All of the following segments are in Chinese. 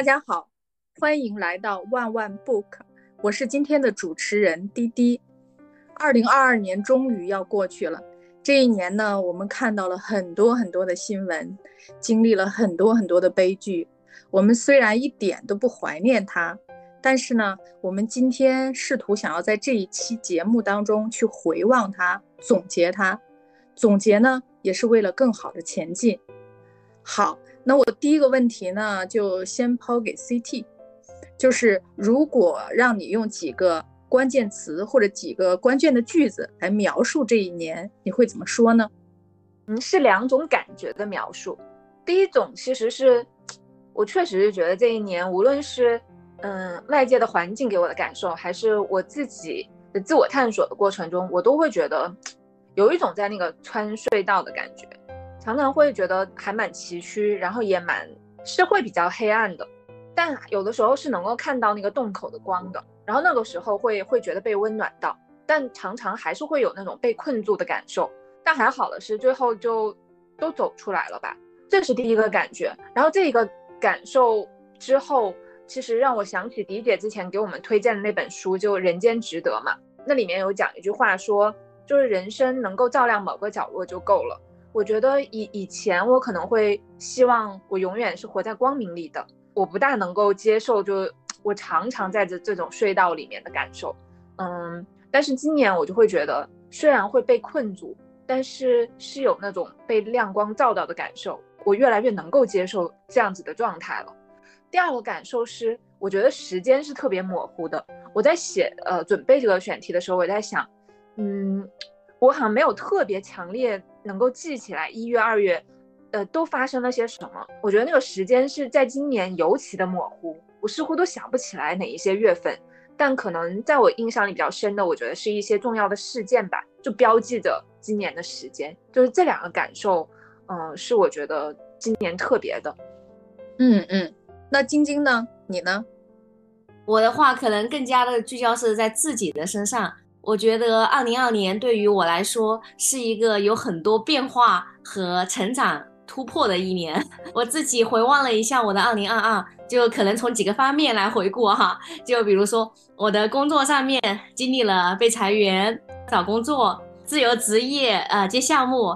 大家好，欢迎来到万万 Book， 我是今天的主持人滴滴。2022年终于要过去了，这一年呢，我们看到了很多很多的新闻，经历了很多很多的悲剧。我们虽然一点都不怀念它，但是呢，我们今天试图想要在这一期节目当中去回望它，总结它。总结呢，也是为了更好的前进。好，那我第一个问题呢，就先抛给 CT， 就是如果让你用几个关键词或者几个关键的句子来描述这一年，你会怎么说呢？是两种感觉的描述。第一种其实是，我确实是觉得这一年，无论是外界的环境给我的感受，还是我自己的自我探索的过程中，我都会觉得有一种在那个穿隧道的感觉，常常会觉得还蛮崎岖，然后也是会比较黑暗的，但有的时候是能够看到那个洞口的光的，然后那个时候会觉得被温暖到，但常常还是会有那种被困住的感受，但还好的是最后就都走出来了吧。这是第一个感觉。然后这个感受之后，其实让我想起迪姐之前给我们推荐的那本书，就《人间值得》嘛，那里面有讲一句话说，就是人生能够照亮某个角落就够了。我觉得以前我可能会希望我永远是活在光明里的，我不大能够接受就我常常在这种隧道里面的感受。但是今年我就会觉得，虽然会被困住，但是有那种被亮光照到的感受，我越来越能够接受这样子的状态了。第二个感受是，我觉得时间是特别模糊的。我在写准备这个选题的时候，我在想，我好像没有特别强烈能够记起来1月2月都发生了些什么。我觉得那个时间是在今年尤其的模糊，我似乎都想不起来哪一些月份，但可能在我印象里比较深的，我觉得是一些重要的事件吧，就标记着今年的时间。就是这两个感受是我觉得今年特别的。那晶晶呢？你呢？我的话可能更加的聚焦是在自己的身上。我觉得2022年对于我来说是一个有很多变化和成长突破的一年。我自己回望了一下我的2022，就可能从几个方面来回顾哈。就比如说我的工作上面经历了被裁员、找工作、自由职业接项目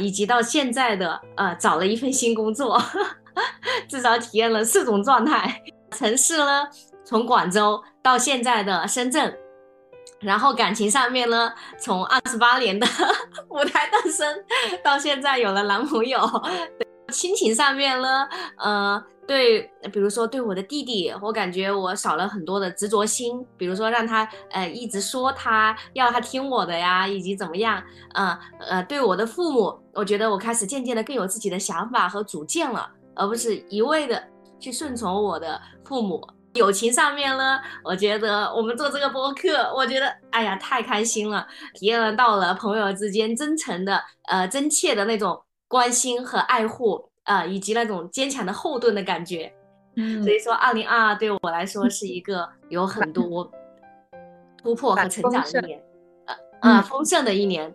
以及到现在的找了一份新工作，至少体验了4种状态。城市呢，从广州到现在的深圳。然后感情上面呢，从28年的舞台诞生到现在有了男朋友。亲情上面呢，对，比如说对我的弟弟，我感觉我少了很多的执着心，比如说让他一直说他要他听我的呀，以及怎么样。对我的父母，我觉得我开始渐渐的更有自己的想法和主见了，而不是一味的去顺从我的父母。友情上面呢，我觉得我们做这个播客，我觉得哎呀太开心了，体验到了朋友之间真诚的真切的那种关心和爱护，以及那种坚强的后盾的感觉。所以说2022对我来说是一个有很多突破和成长的一年，丰盛的一年。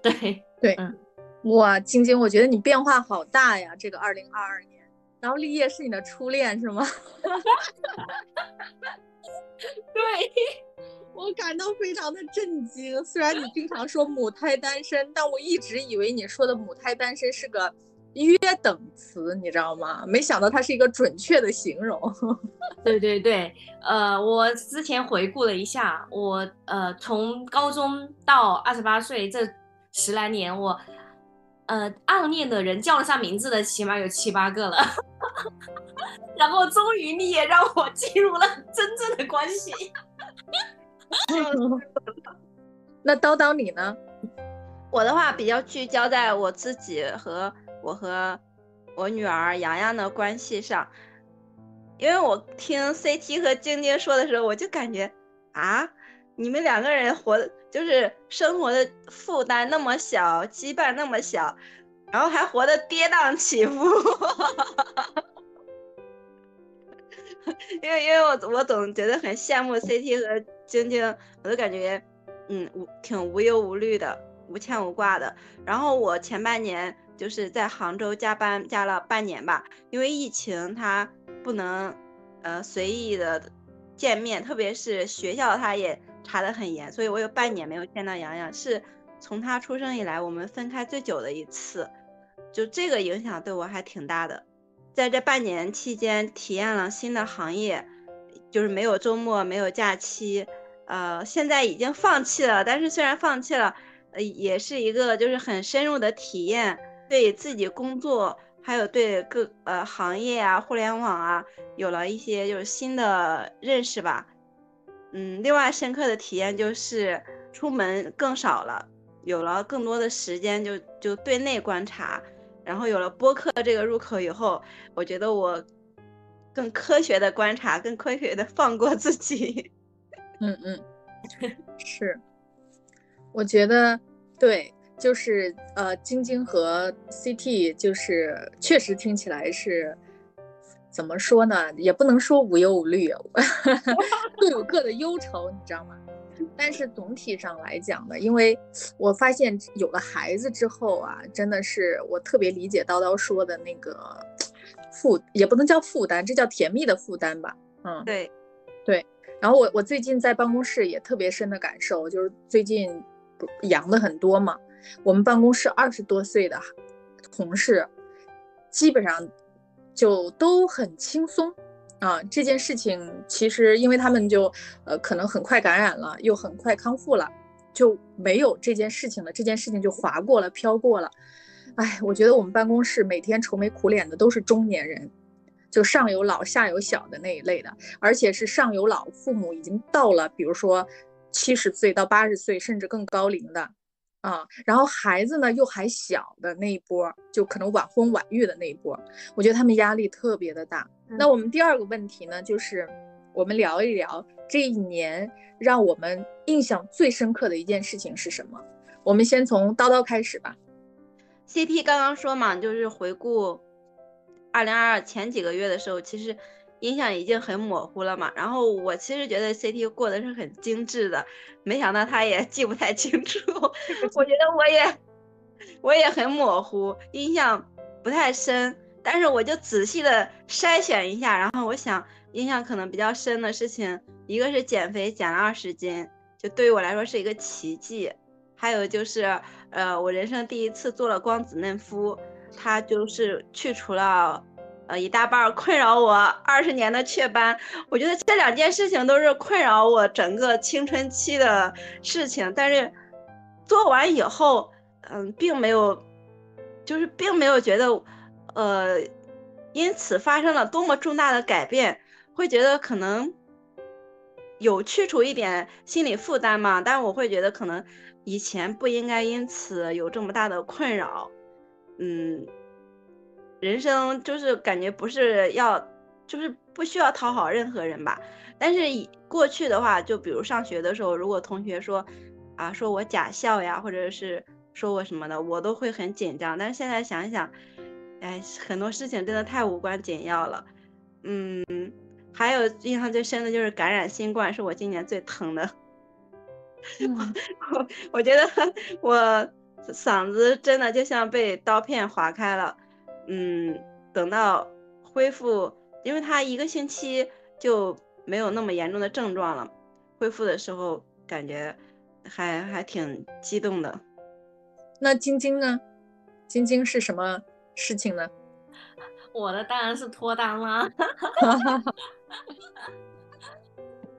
对，哇，晶晶，我觉得你变化好大呀，这个2022年。然后立业是你的初恋是吗？对，我感到非常的震惊。虽然你经常说母胎单身，但我一直以为你说的母胎单身是个约等词，你知道吗？没想到它是一个准确的形容。对，我之前回顾了一下，我从高中到28岁这10来年，我暗恋的人叫得上名字的起码有7、8个了，然后终于你也让我进入了真正的关系。那叨叨你呢？我的话比较聚焦在我自己和我女儿洋洋的关系上，因为我听 CT 和晶晶说的时候，我就感觉你们两个人就是生活的负担那么小，羁绊那么小，然后还活得跌宕起伏。因为我总觉得很羡慕 CT 和晶晶，我就感觉挺无忧无虑的，无牵无挂的。然后我前半年就是在杭州加班加了半年吧，因为疫情它不能随意的见面，特别是学校他也查得很严，所以我有半年没有见到洋洋，是从他出生以来我们分开最久的一次，就这个影响对我还挺大的。在这半年期间体验了新的行业，就是没有周末没有假期，现在已经放弃了，但是虽然放弃了，也是一个就是很深入的体验，对自己工作还有对各行业啊互联网啊有了一些就是新的认识吧。另外深刻的体验就是出门更少了，有了更多的时间就对内观察，然后有了播客这个入口以后，我觉得我更科学的观察，更科学的放过自己。是，我觉得对，就是晶晶和 CT 就是确实听起来是怎么说呢，也不能说无忧无虑，各有各的忧愁，你知道吗？但是总体上来讲呢，因为我发现有了孩子之后啊，真的是我特别理解叨叨说的那个也不能叫负担，这叫甜蜜的负担吧。对对。然后我最近在办公室也特别深的感受，就是最近阳的很多嘛，我们办公室20多岁的同事基本上就都很轻松啊。这件事情其实因为他们就可能很快感染了又很快康复了，就没有这件事情了，这件事情就划过了飘过了。哎，我觉得我们办公室每天愁眉苦脸的都是中年人，就上有老下有小的那一类的，而且是上有老，父母已经到了比如说70岁到80岁甚至更高龄的啊，然后孩子呢又还小的那一波，就可能晚婚晚育的那一波，我觉得他们压力特别的大。那我们第二个问题呢，就是我们聊一聊这一年让我们印象最深刻的一件事情是什么。我们先从叨叨开始吧。 CT 刚刚说嘛，就是回顾2022前几个月的时候，其实印象已经很模糊了嘛，然后我其实觉得 CT 过得是很精致的，没想到他也记不太清楚。我觉得我也很模糊，印象不太深，但是我就仔细的筛选一下，然后我想印象可能比较深的事情，一个是减肥减了20斤，就对于我来说是一个奇迹，还有就是我人生第一次做了光子嫩肤，它就是去除了一大半困扰我20年的雀斑。我觉得这两件事情都是困扰我整个青春期的事情，但是做完以后，并没有觉得，因此发生了多么重大的改变，会觉得可能有去除一点心理负担嘛，但我会觉得可能以前不应该因此有这么大的困扰。人生就是感觉不是要，就是不需要讨好任何人吧。但是过去的话，就比如上学的时候，如果同学说我假笑呀，或者是说我什么的，我都会很紧张。但是现在想一想，很多事情真的太无关紧要了。还有印象最深的就是感染新冠，是我今年最疼的。我觉得我嗓子真的就像被刀片划开了。等到恢复，因为他1个星期就没有那么严重的症状了，恢复的时候感觉还挺激动的。那晶晶呢？晶晶是什么事情呢？我的当然是脱单啦。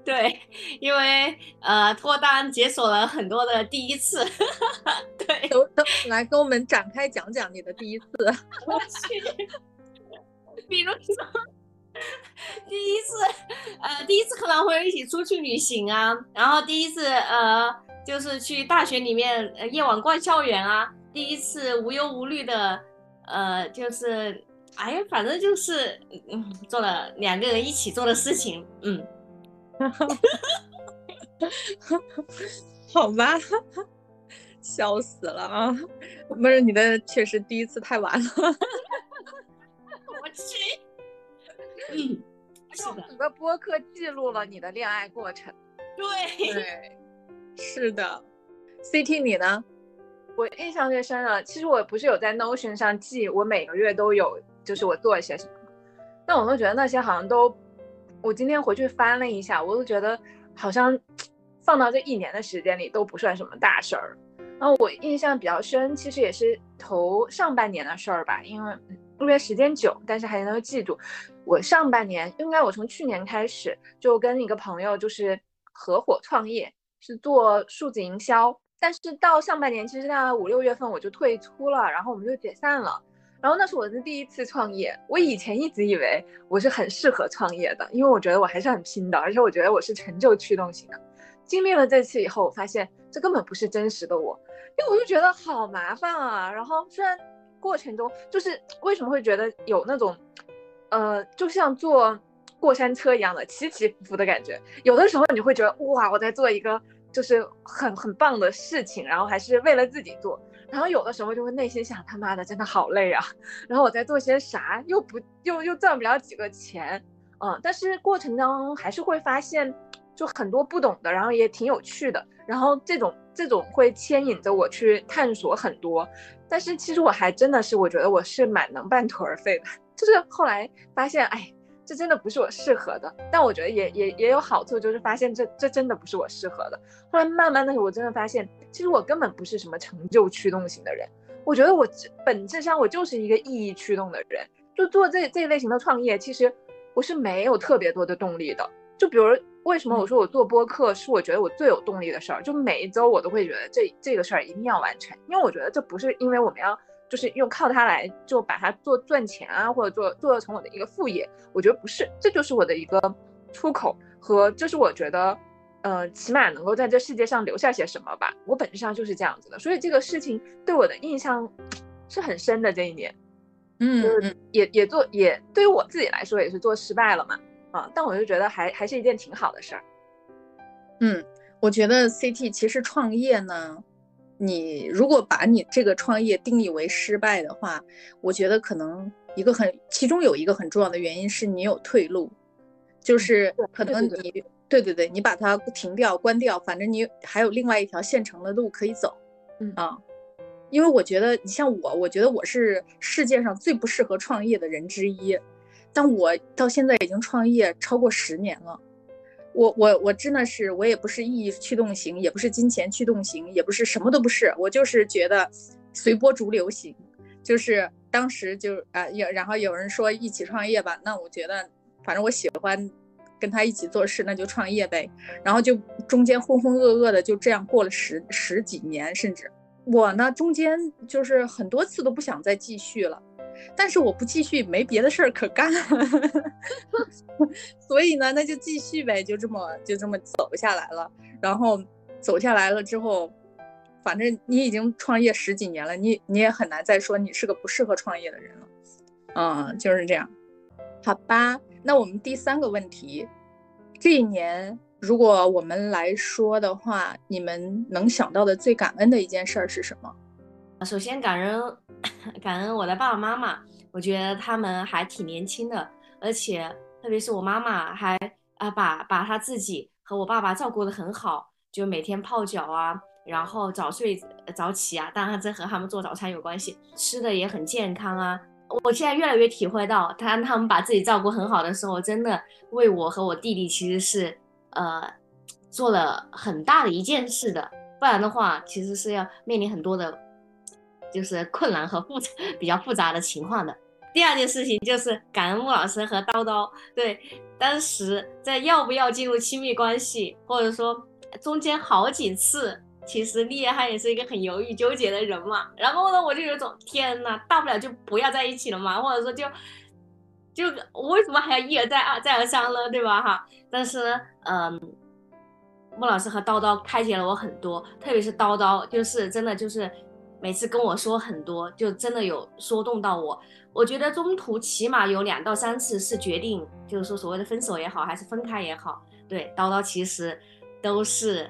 对，因为脱单解锁了很多的第一次。对，来跟我们展开讲讲你的第一次。我去，比如说第一次可能会一起出去旅行啊，然后第一次就是去大学里面夜晚逛校园啊，第一次无忧无虑的就是反正就是做了2个人一起做的事情。好吧，笑死了啊！不是，你的确实第一次太晚了。我去，是的，整个播客记录了你的恋爱过程。对，是的。CT 你呢？我印象最深了，其实我不是有在 Notion 上记，我每个月都有，就是我做一些什么，但我都觉得那些好像都我今天回去翻了一下，我都觉得好像放到这一年的时间里都不算什么大事儿。然后我印象比较深，其实也是头上半年的事儿吧，因为时间久，但是还能记住。我上半年，应该我从去年开始就跟一个朋友就是合伙创业，是做数字营销。但是到上半年，其实到5、6月份我就退出了，然后我们就解散了。然后那是我的第一次创业，我以前一直以为我是很适合创业的，因为我觉得我还是很拼的，而且我觉得我是成就驱动型的。经历了这次以后，我发现这根本不是真实的我，因为我就觉得好麻烦啊。然后虽然过程中就是为什么会觉得有那种就像坐过山车一样的起起伏伏的感觉，有的时候你会觉得哇，我在做一个就是很棒的事情，然后还是为了自己做，然后有的时候就会内心想他妈的真的好累啊，然后我在做些啥，又赚不了几个钱，但是过程当中还是会发现就很多不懂的，然后也挺有趣的，然后这种会牵引着我去探索很多。但是其实我还真的是，我觉得我是蛮能半途而废的，就是后来发现哎，这真的不是我适合的。但我觉得也有好处，就是发现这真的不是我适合的。后来慢慢的我真的发现，其实我根本不是什么成就驱动型的人，我觉得我本质上我就是一个意义驱动的人。就做这一类型的创业，其实我是没有特别多的动力的。就比如为什么我说我做播客是我觉得我最有动力的事儿，就每一周我都会觉得这个事儿一定要完成，因为我觉得这不是因为我们要就是用靠它来就把它做赚钱啊，或者做成我的一个副业，我觉得不是，这就是我的一个出口，和这是我觉得起码能够在这世界上留下些什么吧，我本质上就是这样子的。所以这个事情对我的印象是很深的这一年，就是也对于我自己来说也是做失败了嘛，但我就觉得还是一件挺好的事儿。我觉得 CT 其实创业呢，你如果把你这个创业定义为失败的话，我觉得可能其中有一个很重要的原因是你有退路，就是可能你对你把它停掉关掉，反正你还有另外一条现成的路可以走。因为我觉得你像我觉得我是世界上最不适合创业的人之一，但我到现在已经创业超过10年了，我真的是，我也不是意义驱动型，也不是金钱驱动型，也不是什么都不是，我就是觉得随波逐流型。就是当时然后有人说一起创业吧，那我觉得反正我喜欢跟他一起做事，那就创业呗。然后就中间浑浑噩噩的就这样过了十几年，甚至我呢中间就是很多次都不想再继续了，但是我不继续没别的事儿可干所以呢那就继续呗，就这么走下来了。然后走下来了之后，反正你已经创业10几年了，你也很难再说你是个不适合创业的人了。就是这样。好吧，那我们第3个问题，这一年如果我们来说的话，你们能想到的最感恩的一件事是什么？首先感恩我的爸爸妈妈，我觉得他们还挺年轻的，而且特别是我妈妈还把她自己和我爸爸照顾得很好，就每天泡脚啊，然后早睡早起啊，当然这和他们做早餐有关系，吃的也很健康啊。我现在越来越体会到他们把自己照顾很好的时候，真的为我和我弟弟其实是做了很大的一件事的，不然的话其实是要面临很多的就是困难和比较复杂的情况的。第2件事情就是感恩穆老师和叨叨，对当时在要不要进入亲密关系，或者说中间好几次其实厉害也是一个很犹豫纠结的人嘛，然后呢我就有种天哪，大不了就不要在一起了嘛，或者说就我为什么还要一而再再而三呢，对吧哈？但是穆老师和叨叨开解了我很多，特别是叨叨就是真的就是每次跟我说很多，就真的有说动到我。我觉得中途起码有2到3次是决定，就是说所谓的分手也好，还是分开也好，对叨叨其实都是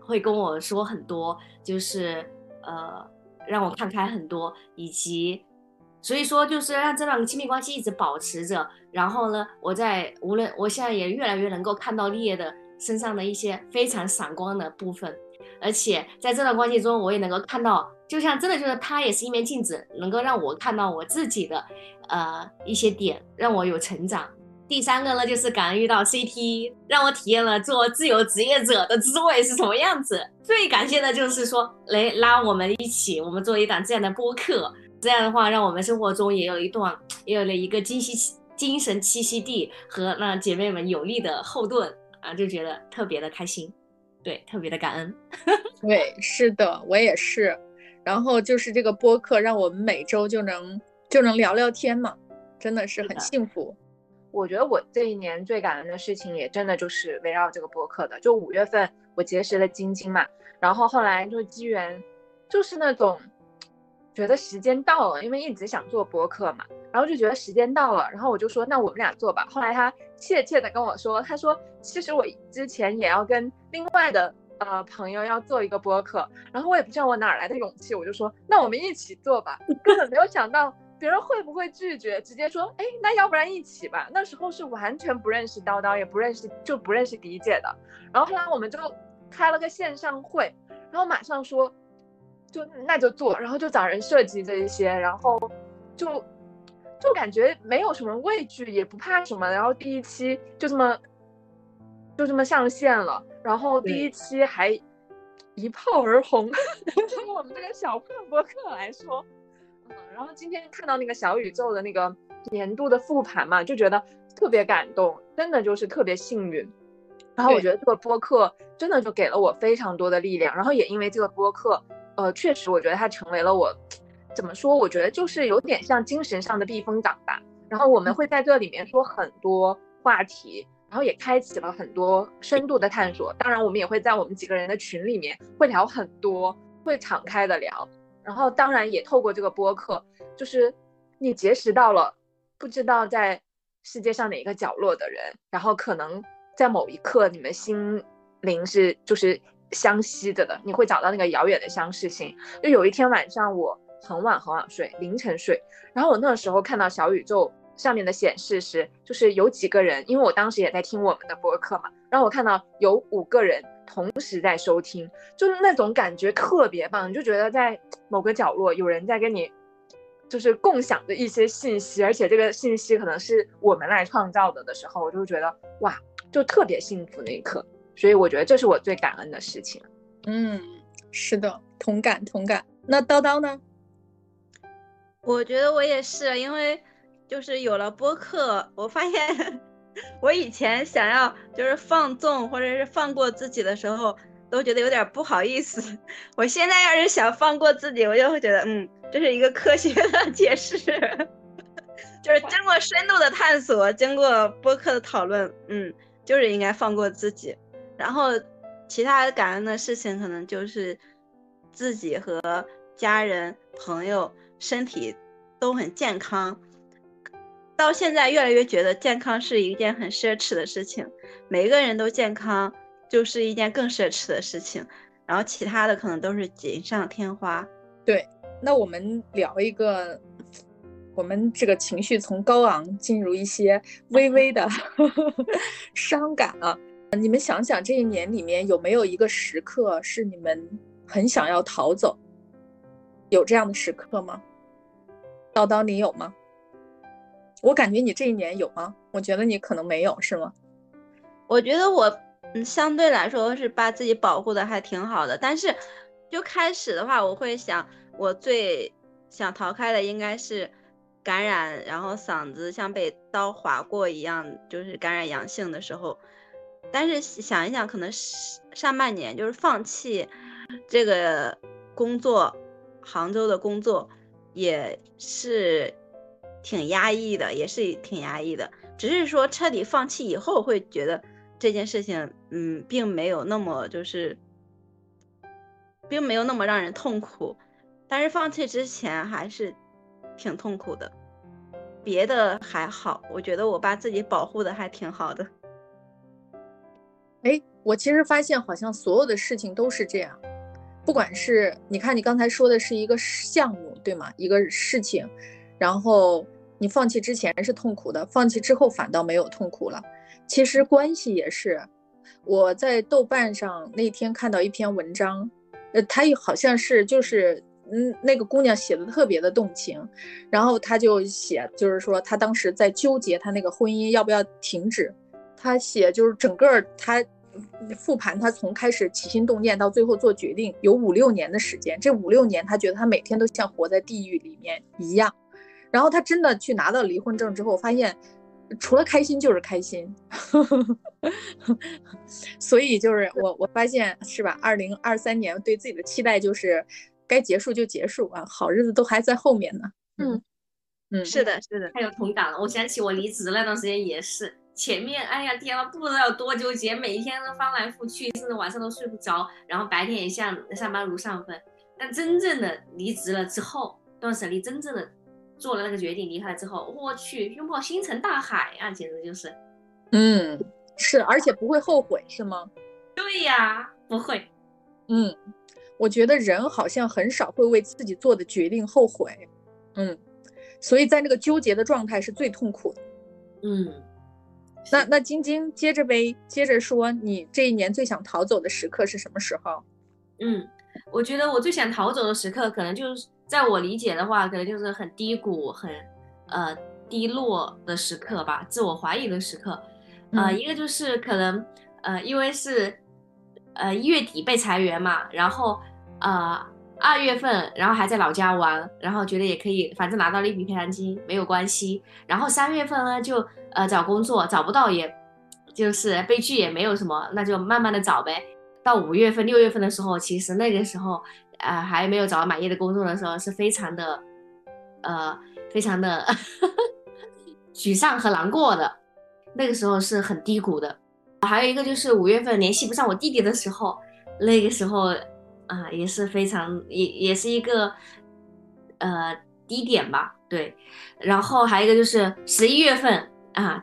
会跟我说很多，就是让我看开很多，以及所以说就是让这段亲密关系一直保持着。然后呢，无论我现在也越来越能够看到烈的身上的一些非常闪光的部分，而且在这段关系中我也能够看到，就像真的就是他也是一面镜子，能够让我看到我自己的一些点，让我有成长。第三个呢，就是感恩遇到 CT， 让我体验了做自由职业者的滋味是什么样子。最感谢的就是说，来拉我们一起，我们做一档这样的播客，这样的话，让我们生活中也有了一个精神栖息地和让姐妹们有力的后盾啊，就觉得特别的开心，对，特别的感恩。对，是的，我也是。然后就是这个播客，让我们每周就能聊聊天嘛，真的是很幸福。我觉得我这一年最感恩的事情也真的就是围绕这个播客的，就5月份我结识了晶晶嘛，然后后来就机缘，就是那种觉得时间到了，因为一直想做播客嘛，然后就觉得时间到了，然后我就说那我们俩做吧。后来他怯怯的跟我说，他说其实我之前也要跟另外的朋友要做一个播客，然后我也不知道我哪来的勇气，我就说那我们一起做吧，根本没有想到别人会不会拒绝，直接说哎，那要不然一起吧。那时候是完全不认识叨叨，也不认识迪姐的。然后后来我们就开了个线上会，然后马上说就那就做，然后就找人设计这一些，然后就感觉没有什么畏惧，也不怕什么。然后第一期就这么上线了，然后第一期还一炮而红，对于我们这个小胖播客来说。然后今天看到那个小宇宙的那个年度的复盘嘛，就觉得特别感动，真的就是特别幸运。然后我觉得这个播客真的就给了我非常多的力量，然后也因为这个播客确实我觉得它成为了我怎么说，我觉得就是有点像精神上的避风港吧。然后我们会在这里面说很多话题，然后也开启了很多深度的探索。当然我们也会在我们几个人的群里面会聊很多，会敞开的聊。然后当然也透过这个播客，就是你结识到了不知道在世界上哪个角落的人，然后可能在某一刻你们心灵是就是相吸着的，你会找到那个遥远的相似性。就有一天晚上我很晚睡，凌晨睡，然后我那时候看到小宇宙上面的显示是就是有几个人，因为我当时也在听我们的播客嘛，然后我看到有5个人同时在收听，就是那种感觉特别棒，你就觉得在某个角落有人在跟你就是共享的一些信息，而且这个信息可能是我们来创造的时候，我就觉得哇，就特别幸福那一刻。所以我觉得这是我最感恩的事情。嗯，是的，同感。那叨叨呢？我觉得我也是，因为就是有了播客，我发现我以前想要就是放纵或者是放过自己的时候都觉得有点不好意思，我现在要是想放过自己，我就会觉得这是一个科学的解释，就是经过深度的探索，经过播客的讨论，就是应该放过自己。然后其他感恩的事情可能就是自己和家人朋友身体都很健康，到现在越来越觉得健康是一件很奢侈的事情，每个人都健康就是一件更奢侈的事情，然后其他的可能都是锦上添花。对，那我们聊一个，我们这个情绪从高昂进入一些微微的伤感啊。你们想想这一年里面有没有一个时刻是你们很想要逃走？有这样的时刻吗？叨叨你有吗？我感觉你这一年有吗？我觉得你可能没有，是吗？我觉得我相对来说是把自己保护的还挺好的，但是就开始的话，我会想我最想逃开的应该是感染，然后嗓子像被刀划过一样，就是感染阳性的时候。但是想一想，可能上半年就是放弃这个工作，杭州的工作也是挺压抑的，只是说彻底放弃以后会觉得这件事情并没有那么让人痛苦，但是放弃之前还是挺痛苦的。别的还好，我觉得我把自己保护的还挺好的。哎，我其实发现好像所有的事情都是这样，不管是你看你刚才说的是一个项目对吗，一个事情，然后你放弃之前是痛苦的，放弃之后反倒没有痛苦了。其实关系也是，我在豆瓣上那天看到一篇文章，它好像是就是那个姑娘写的特别的动情，然后她就写，就是说她当时在纠结她那个婚姻要不要停止，她写就是整个她复盘，她从开始起心动念到最后做决定有5-6年的时间，这5-6年她觉得她每天都像活在地狱里面一样，然后她真的去拿到离婚证之后发现除了开心就是开心所以就是我发现是吧，2023年对自己的期待就是该结束就结束啊，好日子都还在后面呢。是的是的，太有同感了。我想起我离职那段时间也是，前面哎呀天啊不知道有多纠结，每一天都翻来覆去，甚至晚上都睡不着，然后白天也像上班如上分。但真正的离职了之后，段沈丽真正的做了那个决定离开之后，我去拥抱星辰大海啊，简直就是是，而且不会后悔是吗？对呀，不会。我觉得人好像很少会为自己做的决定后悔，所以在那个纠结的状态是最痛苦的。那晶晶接着说，你这一年最想逃走的时刻是什么时候？我觉得我最想逃走的时刻可能就是在我理解的话，可能就是很低谷、很低落的时刻吧，自我怀疑的时刻。一个就是可能因为是1月底被裁员嘛，然后2月份，然后还在老家玩，然后觉得也可以，反正拿到了一笔赔偿金没有关系。然后3月份呢就找工作找不到，也就是被拒也没有什么，那就慢慢的找呗。到5月份、6月份的时候，其实那个时候。还没有找到满意的工作的时候，是非常的沮丧和难过的，那个时候是很低谷的。还有一个就是5月份联系不上我弟弟的时候，那个时候也是非常也是一个低点吧，对。然后还有一个就是11月份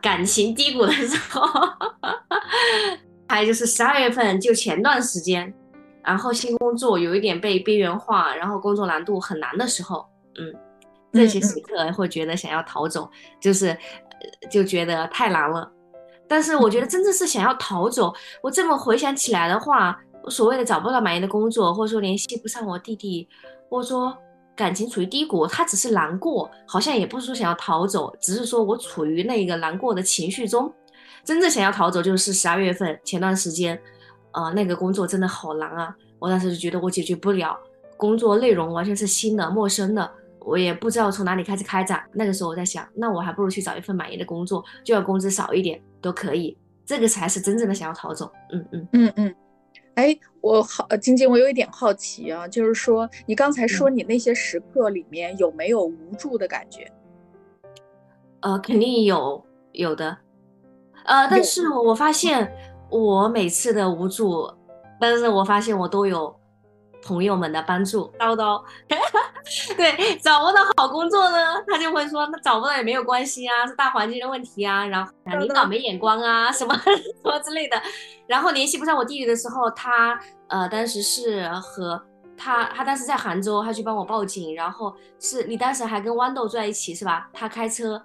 感情低谷的时候还有就是12月份，就前段时间，然后新工作有一点被边缘化，然后工作难度很难的时候，这些时刻会觉得想要逃走，就觉得太难了。但是我觉得真正是想要逃走，我这么回想起来的话，我所谓的找不到满意的工作，或者说联系不上我弟弟，或者说感情处于低谷，他只是难过，好像也不是说想要逃走，只是说我处于那个难过的情绪中。真正想要逃走就是12月份前段时间，那个工作真的好难啊！我当时就觉得我解决不了，工作内容完全是新的、陌生的，我也不知道从哪里开始开展。那个时候我在想，那我还不如去找一份满意的工作，就要工资少一点都可以，这个才是真正的想要逃走。晶晶，我有一点好奇啊，就是说你刚才说你那些时刻里面有没有无助的感觉？肯定有的。但是我发现。我每次的无助，但是我发现我都有朋友们的帮助。叨叨对，找不到好工作呢，他就会说那找不到也没有关系啊，是大环境的问题啊，然后领导没眼光啊，什么什么之类的。然后联系不上我弟弟的时候，他当时是和他当时在杭州，他去帮我报警，然后是你当时还跟豌豆在一起是吧？他开车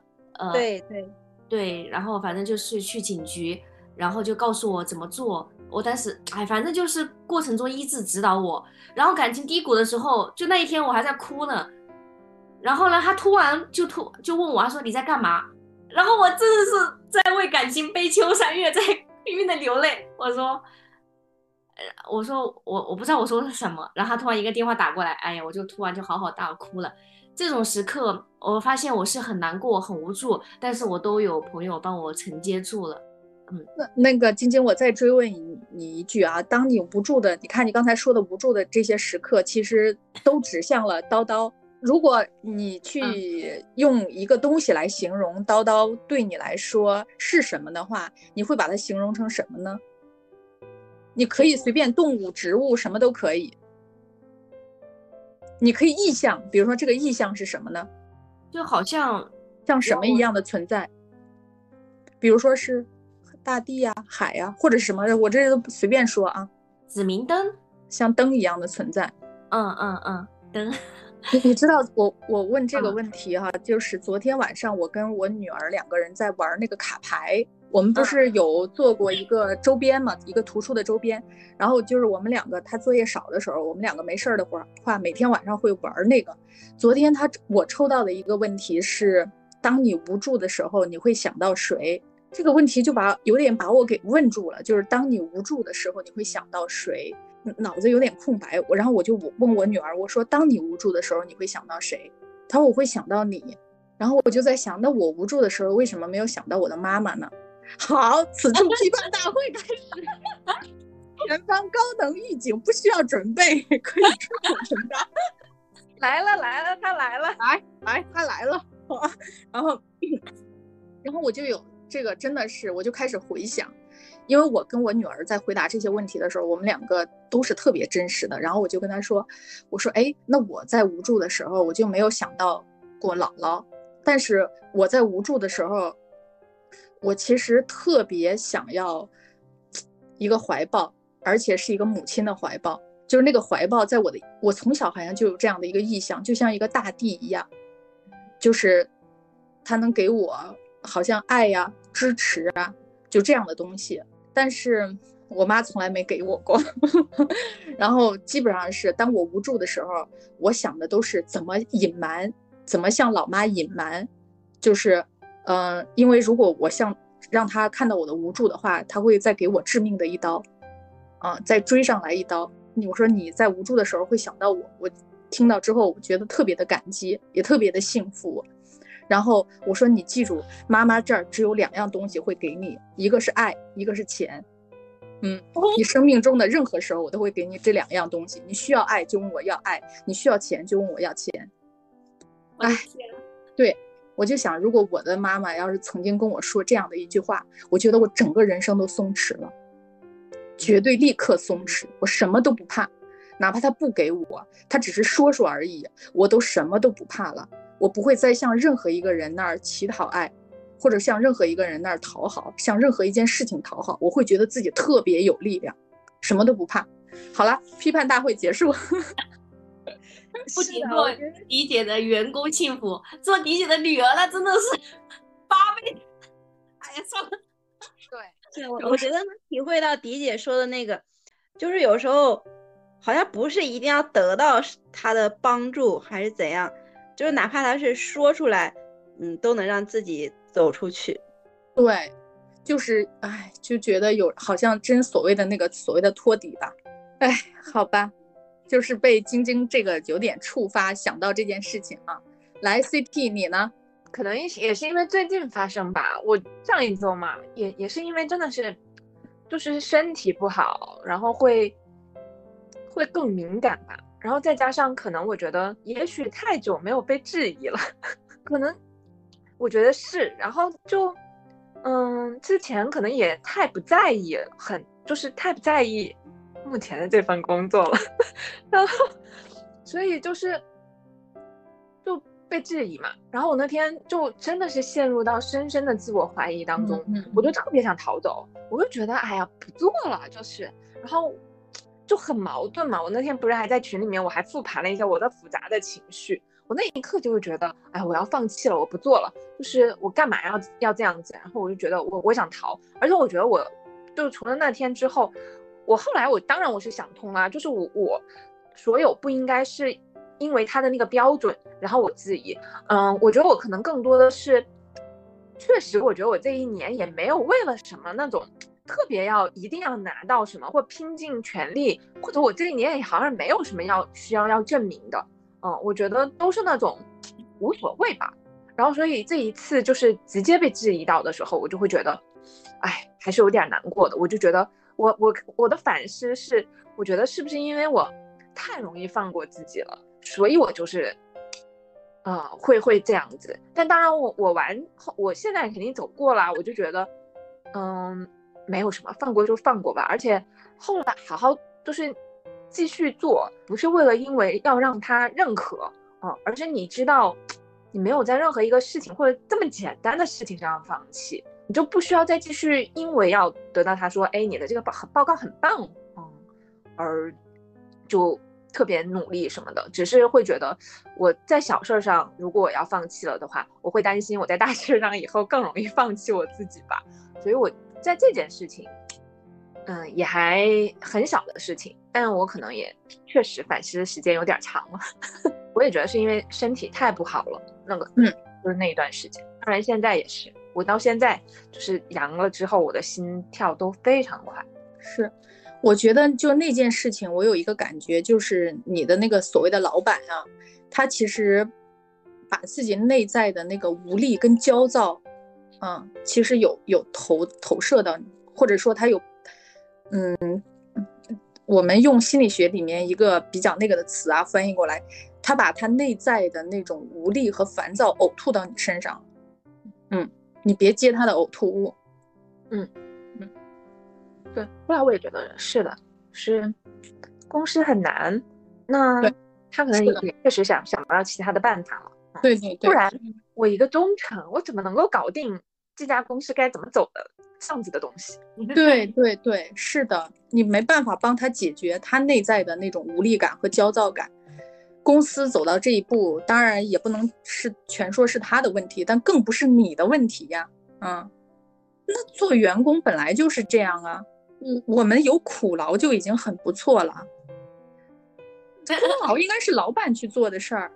对，然后反正就是去警局。然后就告诉我怎么做，我当时反正就是过程中一直指导我。然后感情低谷的时候，就那一天我还在哭呢，然后呢他突然就问我，他说你在干嘛？然后我真的是在为感情悲秋三月，在拼命的流泪。我说我不知道我说的是什么。然后他突然一个电话打过来，哎呀，我就突然就好好大哭了。这种时刻我发现我是很难过很无助，但是我都有朋友帮我承接住了。那个晶晶，我再追问你一句啊，当你无助的，你看你刚才说的无助的这些时刻，其实都指向了叨叨。如果你去用一个东西来形容叨叨对你来说是什么的话，你会把它形容成什么呢？你可以随便，动物、植物，什么都可以。你可以意象，比如说这个意象是什么呢？就好像什么一样的存在，比如说是。大地呀、海呀、或者什么，我这都随便说啊。指明灯，像灯一样的存在。灯你知道我问这个问题哈，就是昨天晚上我跟我女儿两个人在玩那个卡牌，我们不是有做过一个周边嘛，一个图书的周边，然后就是我们两个，她作业少的时候，我们两个没事的话每天晚上会玩那个。昨天我抽到的一个问题是，当你无助的时候你会想到谁，这个问题就有点把我给问住了，就是当你无助的时候你会想到谁，脑子有点空白。然后我就问我女儿，我说当你无助的时候你会想到谁，她说我会想到你。然后我就在想，那我无助的时候为什么没有想到我的妈妈呢？好，此处批判大会开始，前方高能预警，不需要准备，可以出口成章。来了，他来了，来，他来了。然后我就有这个，真的是，我就开始回想，因为我跟我女儿在回答这些问题的时候，我们两个都是特别真实的。然后我就跟她说，我说，哎，那我在无助的时候，我就没有想到过姥姥，但是我在无助的时候，我其实特别想要一个怀抱，而且是一个母亲的怀抱，就是那个怀抱在我从小好像就有这样的一个意向，就像一个大地一样，就是它能给我好像爱呀、支持啊，就这样的东西，但是我妈从来没给我过然后基本上是当我无助的时候，我想的都是怎么隐瞒，怎么向老妈隐瞒，就是因为如果我让他看到我的无助的话，他会再给我致命的一刀，再追上来一刀。我说你在无助的时候会想到我，我听到之后我觉得特别的感激，也特别的幸福。然后我说你记住，妈妈这儿只有两样东西会给你，一个是爱，一个是钱。你生命中的任何时候我都会给你这两样东西，你需要爱就问我要爱，你需要钱就问我要钱。哎，对。我就想，如果我的妈妈要是曾经跟我说这样的一句话，我觉得我整个人生都松弛了，绝对立刻松弛，我什么都不怕，哪怕她不给我，她只是说说而已，我都什么都不怕了，我不会再向任何一个人那儿乞讨爱，或者向任何一个人那儿讨好，向任何一件事情讨好，我会觉得自己特别有力量，什么都不怕。好了，批判大会结束不仅做迪姐的员工幸福，做迪姐的女儿那真的是8倍。哎呀，算了。对，我觉得能体会到迪姐说的那个，就是有时候好像不是一定要得到她的帮助还是怎样，就是哪怕她是说出来，都能让自己走出去。对，就是哎，就觉得有好像真所谓的那个所谓的托底吧。哎，好吧。就是被晶晶这个有点触发，想到这件事情啊。来 ，CT 你呢？可能也是因为最近发生吧。我上一周嘛，也是因为真的是，就是身体不好，然后会更敏感吧。然后再加上可能我觉得，也许太久没有被质疑了，可能我觉得是。然后就之前可能也太不在意，就是太不在意目前的这份工作了然后所以就被质疑嘛，然后我那天就真的是陷入到深深的自我怀疑当中，我就特别想逃走，我就觉得哎呀不做了，然后就很矛盾嘛。我那天不是还在群里面我还复盘了一下我的复杂的情绪，我那一刻就会觉得哎我要放弃了，我不做了，就是我干嘛要这样子，然后我就觉得我想逃。而且我觉得我就除了那天之后，我后来当然我是想通了，就是我所有不应该是因为他的那个标准然后我质疑，我觉得我可能更多的是确实我觉得我这一年也没有为了什么那种特别一定要拿到什么或拼尽全力，或者我这一年也好像没有什么需要证明的，我觉得都是那种无所谓吧。然后所以这一次就是直接被质疑到的时候，我就会觉得哎还是有点难过的。我就觉得我的反思是，我觉得是不是因为我太容易放过自己了，所以我就是会这样子。但当然我现在肯定走过了，我就觉得没有什么，放过就放过吧，而且后来好好就是继续做，不是为了因为要让他认可，而是你知道你没有在任何一个事情或者这么简单的事情上放弃，你就不需要再继续因为要得到他说哎你的这个报告很棒，而就特别努力什么的，只是会觉得我在小事上如果我要放弃了的话，我会担心我在大事上以后更容易放弃我自己吧。所以我在这件事情也还很小的事情，但我可能也确实反思的时间有点长了我也觉得是因为身体太不好了，那个就是那一段时间，当然现在也是，我到现在就是阳了之后我的心跳都非常快。是，我觉得就那件事情我有一个感觉，就是你的那个所谓的老板啊，他其实把自己内在的那个无力跟焦躁其实有投射到你，或者说他有我们用心理学里面一个比较那个的词啊翻译过来，他把他内在的那种无力和烦躁呕吐到你身上。你别接他的呕吐物。对，后来我也觉得是的，是公司很难，那他可能也确实想不到其他的办法了。对对对，不然我一个中层，我怎么能够搞定这家公司该怎么走的上级的东西？对对对，是的，你没办法帮他解决他内在的那种无力感和焦躁感。公司走到这一步，当然也不能是全说是他的问题，但更不是你的问题呀。那做员工本来就是这样啊，我们有苦劳就已经很不错了，功劳应该是老板去做的事儿。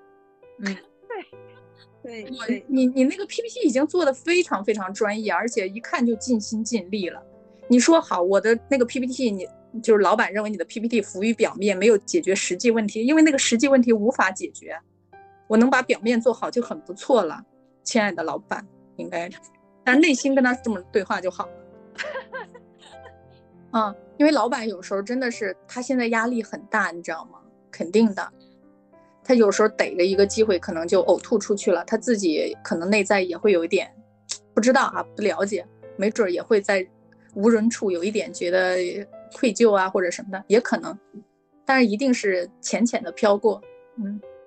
对，你那个 PPT 已经做得非常非常专业，而且一看就尽心尽力了。你说好我的那个 PPT， 你就是老板认为你的 PPT 浮于表面，没有解决实际问题，因为那个实际问题无法解决，我能把表面做好就很不错了，亲爱的老板，应该但内心跟他这么对话就好了因为老板有时候真的是他现在压力很大，你知道吗？肯定的，他有时候逮着一个机会可能就呕吐出去了，他自己可能内在也会有一点不知道啊，不了解，没准也会在无人处有一点觉得愧疚啊或者什么的，也可能，但是一定是浅浅的飘过。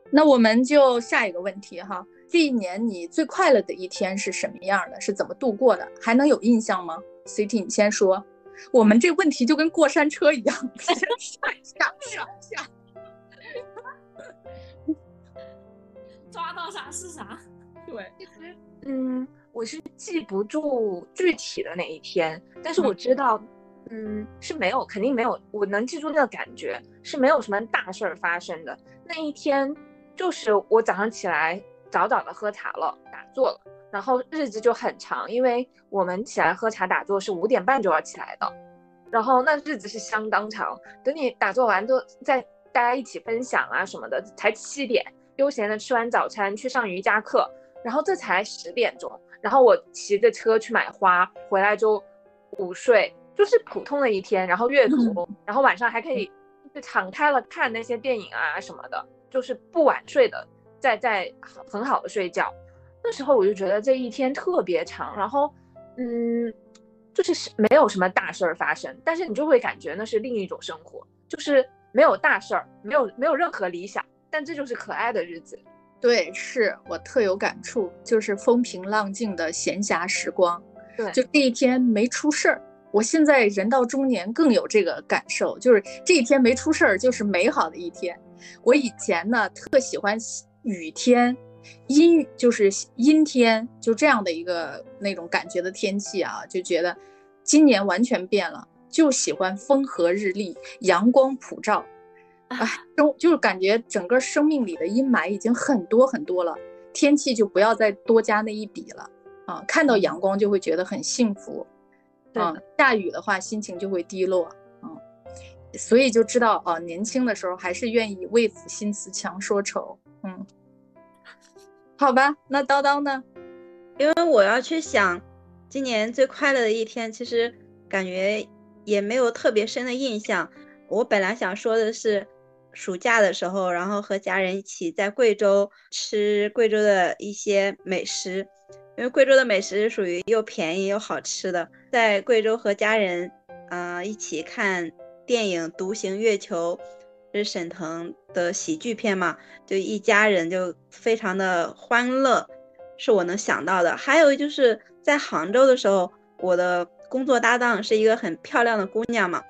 那我们就下一个问题哈，这一年你最快乐的一天是什么样的？是怎么度过的？还能有印象吗 ？CT， 你先说。我们这问题就跟过山车一样，上下，抓到啥是啥。对，我是记不住具体的哪一天，但是我知道，是没有，肯定没有，我能记住那个感觉是没有什么大事儿发生的。那一天就是我早上起来。早早的喝茶了，打坐了，然后日子就很长，因为我们起来喝茶打坐是5:30就要起来的，然后那日子是相当长，等你打坐完就再大家一起分享啊什么的，才7点，悠闲的吃完早餐去上瑜伽课，然后这才10点钟，然后我骑着车去买花，回来就午睡，就是普通的一天，然后阅读，然后晚上还可以就敞开了看那些电影啊什么的，就是不晚睡的。在很好的睡觉，那时候我就觉得这一天特别长，然后就是没有什么大事儿发生，但是你就会感觉那是另一种生活，就是没有大事儿，没有任何理想，但这就是可爱的日子。对，是我特有感触，就是风平浪静的闲暇时光。对，就这一天没出事儿。我现在人到中年更有这个感受，就是这一天没出事儿，就是美好的一天。我以前呢特喜欢雨天，就是阴天，就这样的一个那种感觉的天气啊，就觉得今年完全变了，就喜欢风和日丽，阳光普照。就是感觉整个生命里的阴霾已经很多很多了，天气就不要再多加那一笔了啊！看到阳光就会觉得很幸福。下雨的话心情就会低落。所以就知道年轻的时候还是愿意为此心思强说愁。好吧，那叨叨呢？因为我要去想今年最快乐的一天，其实感觉也没有特别深的印象。我本来想说的是暑假的时候，然后和家人一起在贵州吃贵州的一些美食，因为贵州的美食属于又便宜又好吃的。在贵州和家人一起看电影《独行月球》，是沈腾的喜剧片嘛，就一家人就非常的欢乐，是我能想到的。还有就是在杭州的时候，我的工作搭档是一个很漂亮的姑娘嘛，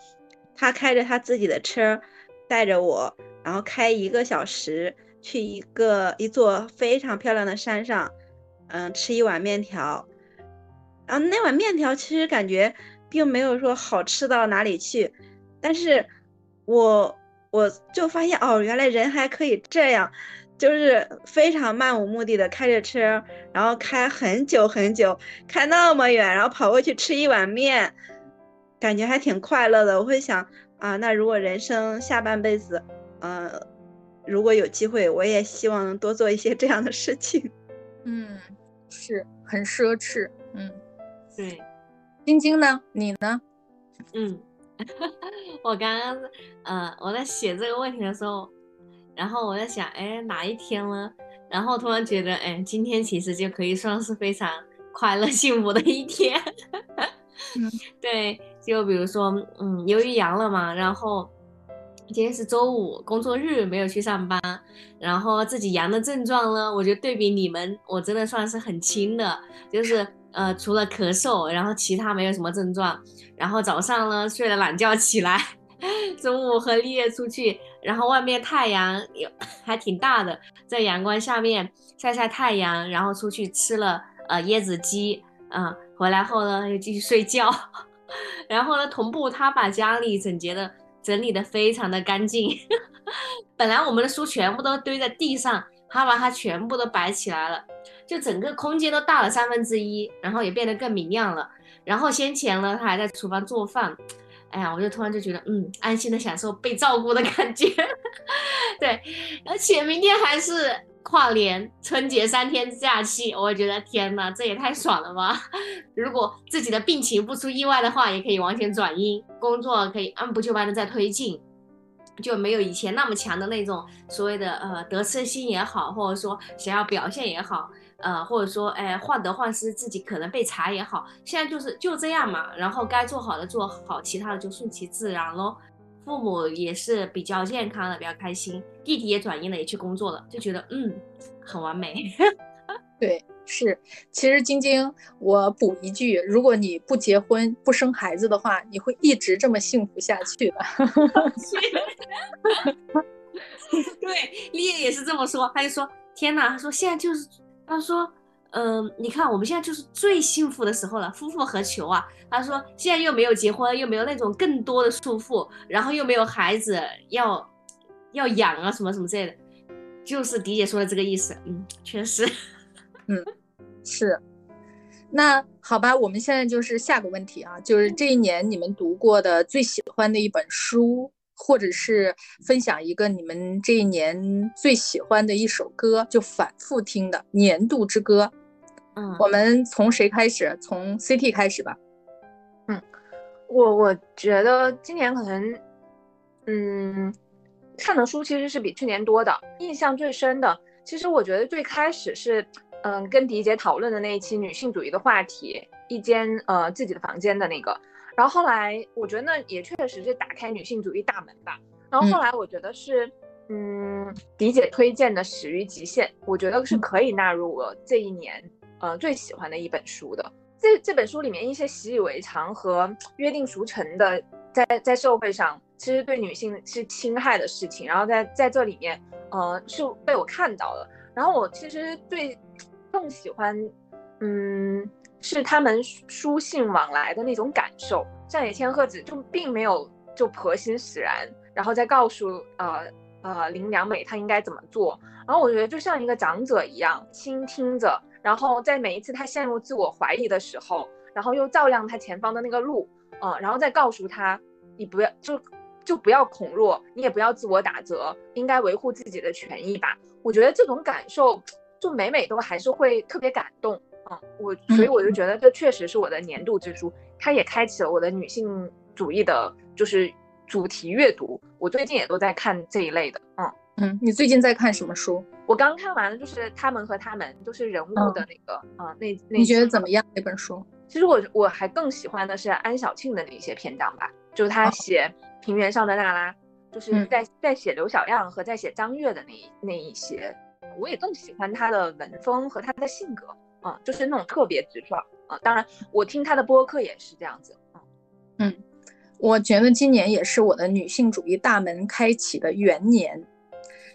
她开着她自己的车带着我然后开1个小时去一座非常漂亮的山上，吃一碗面条，然后那碗面条其实感觉并没有说好吃到哪里去，但是我就发现哦，原来人还可以这样，就是非常漫无目的的开着车，然后开很久很久，开那么远，然后跑过去吃一碗面，感觉还挺快乐的。我会想啊，那如果人生下半辈子，如果有机会，我也希望能多做一些这样的事情。嗯，是很奢侈。嗯，对。晶晶呢？你呢？嗯，我刚刚我在写这个问题的时候，然后我在想，哎，哪一天呢？然后突然觉得，哎，今天其实就可以算是非常快乐幸福的一天。嗯、对，就比如说，由于阳了嘛，然后今天是周五，工作日没有去上班，然后自己阳的症状呢，我觉得对比你们，我真的算是很轻的，就是。除了咳嗽，然后其他没有什么症状。然后早上呢睡了懒觉起来，中午和立业出去，然后外面太阳还挺大的，在阳光下面晒太阳，然后出去吃了椰子鸡，回来后呢又继续睡觉。然后呢同步他把家里整理的非常的干净。本来我们的书全部都堆在地上，他把它全部都摆起来了。就整个空间都大了1/3，然后也变得更明亮了。然后先前呢，他还在厨房做饭，哎呀，我就突然就觉得，安心的享受被照顾的感觉。对，而且明天还是跨年、春节3天假期，我觉得天哪，这也太爽了吧！如果自己的病情不出意外的话，也可以完全转阴，工作可以按部就班的在推进。就没有以前那么强的那种所谓的得失心也好，或者说想要表现也好，或者说患得患失，自己可能被查也好，现在就这样嘛，然后该做好的做好，其他的就顺其自然咯。父母也是比较健康的，比较开心，弟弟也转阴了，也去工作了，就觉得很完美。对，是，其实晶晶，我补一句，如果你不结婚不生孩子的话，你会一直这么幸福下去的。对，丽叶也是这么说，她就说天哪，她说现在就是，她说你看我们现在就是最幸福的时候了，夫复何求啊。她说现在又没有结婚，又没有那种更多的束缚，然后又没有孩子要养啊什么什么之类的，就是迪姐说的这个意思。确实。是。那好吧，我们现在就是下个问题啊，就是这一年你们读过的最喜欢的一本书，或者是分享一个你们这一年最喜欢的一首歌，就反复听的年度之歌。我们从谁开始？从 CT 开始吧。我觉得今年可能看的书其实是比去年多的，印象最深的其实我觉得最开始是跟迪姐讨论的那一期女性主义的话题，一间自己的房间的那个，然后后来我觉得那也确实是打开女性主义大门吧。然后后来我觉得是迪姐推荐的《始于极限》，我觉得是可以纳入我这一年最喜欢的一本书的。这本书里面一些习以为常和约定俗成的在社会上其实对女性是侵害的事情，然后在这里面是被我看到了。然后我其实更喜欢是他们书信往来的那种感受，上野千鹤子就并没有就婆心使然，然后再告诉林良美她应该怎么做。然后我觉得就像一个长者一样倾听着，然后在每一次她陷入自我怀疑的时候，然后又照亮她前方的那个路，然后再告诉她你不要就不要恐弱，你也不要自我打折，应该维护自己的权益吧。我觉得这种感受就每都还是会特别感动啊！所以我就觉得这确实是我的年度之书，它也开启了我的女性主义的，就是主题阅读。我最近也都在看这一类的。你最近在看什么书？我刚看完了，就是《他们和他们》，就是人物的那个那你觉得怎么样？那本书？其实我还更喜欢的是安晓庆的那些篇章吧，就是他写平原上的娜拉，就是在写刘小样和在写张悦的那一些。我也更喜欢他的文风和他的性格，就是那种特别直爽啊。当然，我听他的播客也是这样子。我觉得今年也是我的女性主义大门开启的元年，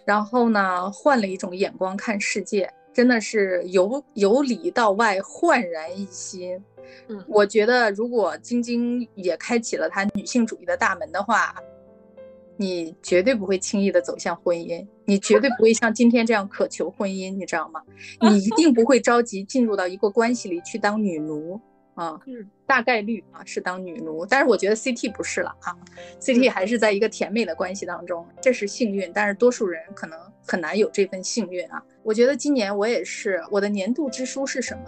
然后呢换了一种眼光看世界，真的是由里到外焕然一新。我觉得如果晶晶也开启了她女性主义的大门的话，你绝对不会轻易的走向婚姻，你绝对不会像今天这样渴求婚姻，你知道吗？你一定不会着急进入到一个关系里去当女奴啊，大概率啊是当女奴，但是我觉得 CT 不是了啊， CT 还是在一个甜美的关系当中，这是幸运，但是多数人可能很难有这份幸运啊。我觉得今年我也是，我的年度之书是什么？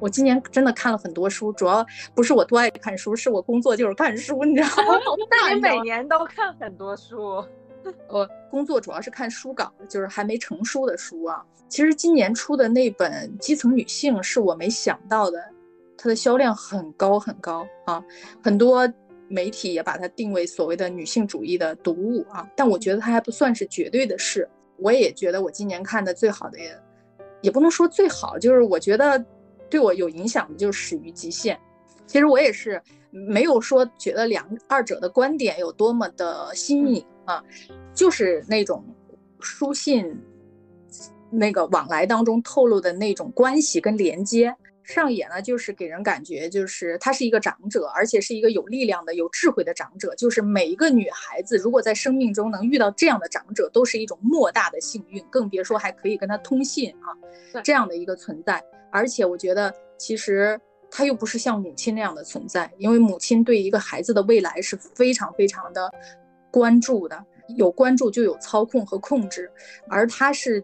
我今年真的看了很多书，主要不是我多爱看书，是我工作就是看书，你知道吗？那你每年都看很多书？我工作主要是看书稿，就是还没成书的书啊。其实今年出的那本《基层女性》是我没想到的，它的销量很高很高啊，很多媒体也把它定为所谓的女性主义的读物啊，但我觉得它还不算是绝对的事。我也觉得我今年看的最好的也不能说最好，就是我觉得对我有影响的就是始于极限。其实我也是没有说觉得二者的观点有多么的新颖啊，就是那种书信那个往来当中透露的那种关系跟连接。上野呢，就是给人感觉就是她是一个长者，而且是一个有力量的有智慧的长者，就是每一个女孩子如果在生命中能遇到这样的长者都是一种莫大的幸运，更别说还可以跟她通信啊，这样的一个存在。而且我觉得其实她又不是像母亲那样的存在，因为母亲对一个孩子的未来是非常非常的关注的，有关注就有操控和控制，而她是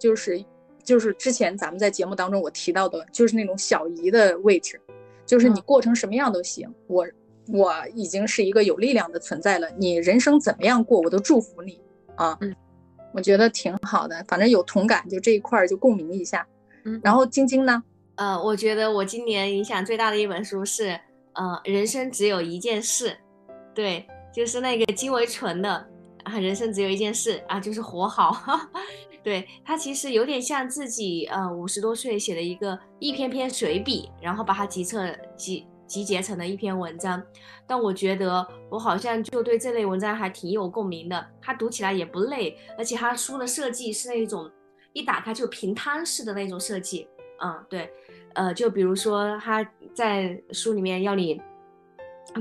就是之前咱们在节目当中我提到的，就是那种小姨的位置，就是你过成什么样都行，我已经是一个有力量的存在了，你人生怎么样过我都祝福你啊，我觉得挺好的，反正有同感就这一块就共鸣一下。然后晶晶呢，我觉得我今年影响最大的一本书是人生只有一件事，对，就是那个金维纯的啊，人生只有一件事啊，就是活好。对，他其实有点像自己50多岁写的一篇篇随笔，然后把它集结成了一篇文章。但我觉得我好像就对这类文章还挺有共鸣的，它读起来也不累，而且它书的设计是那种一打开就平摊式的那种设计。对，就比如说他在书里面要你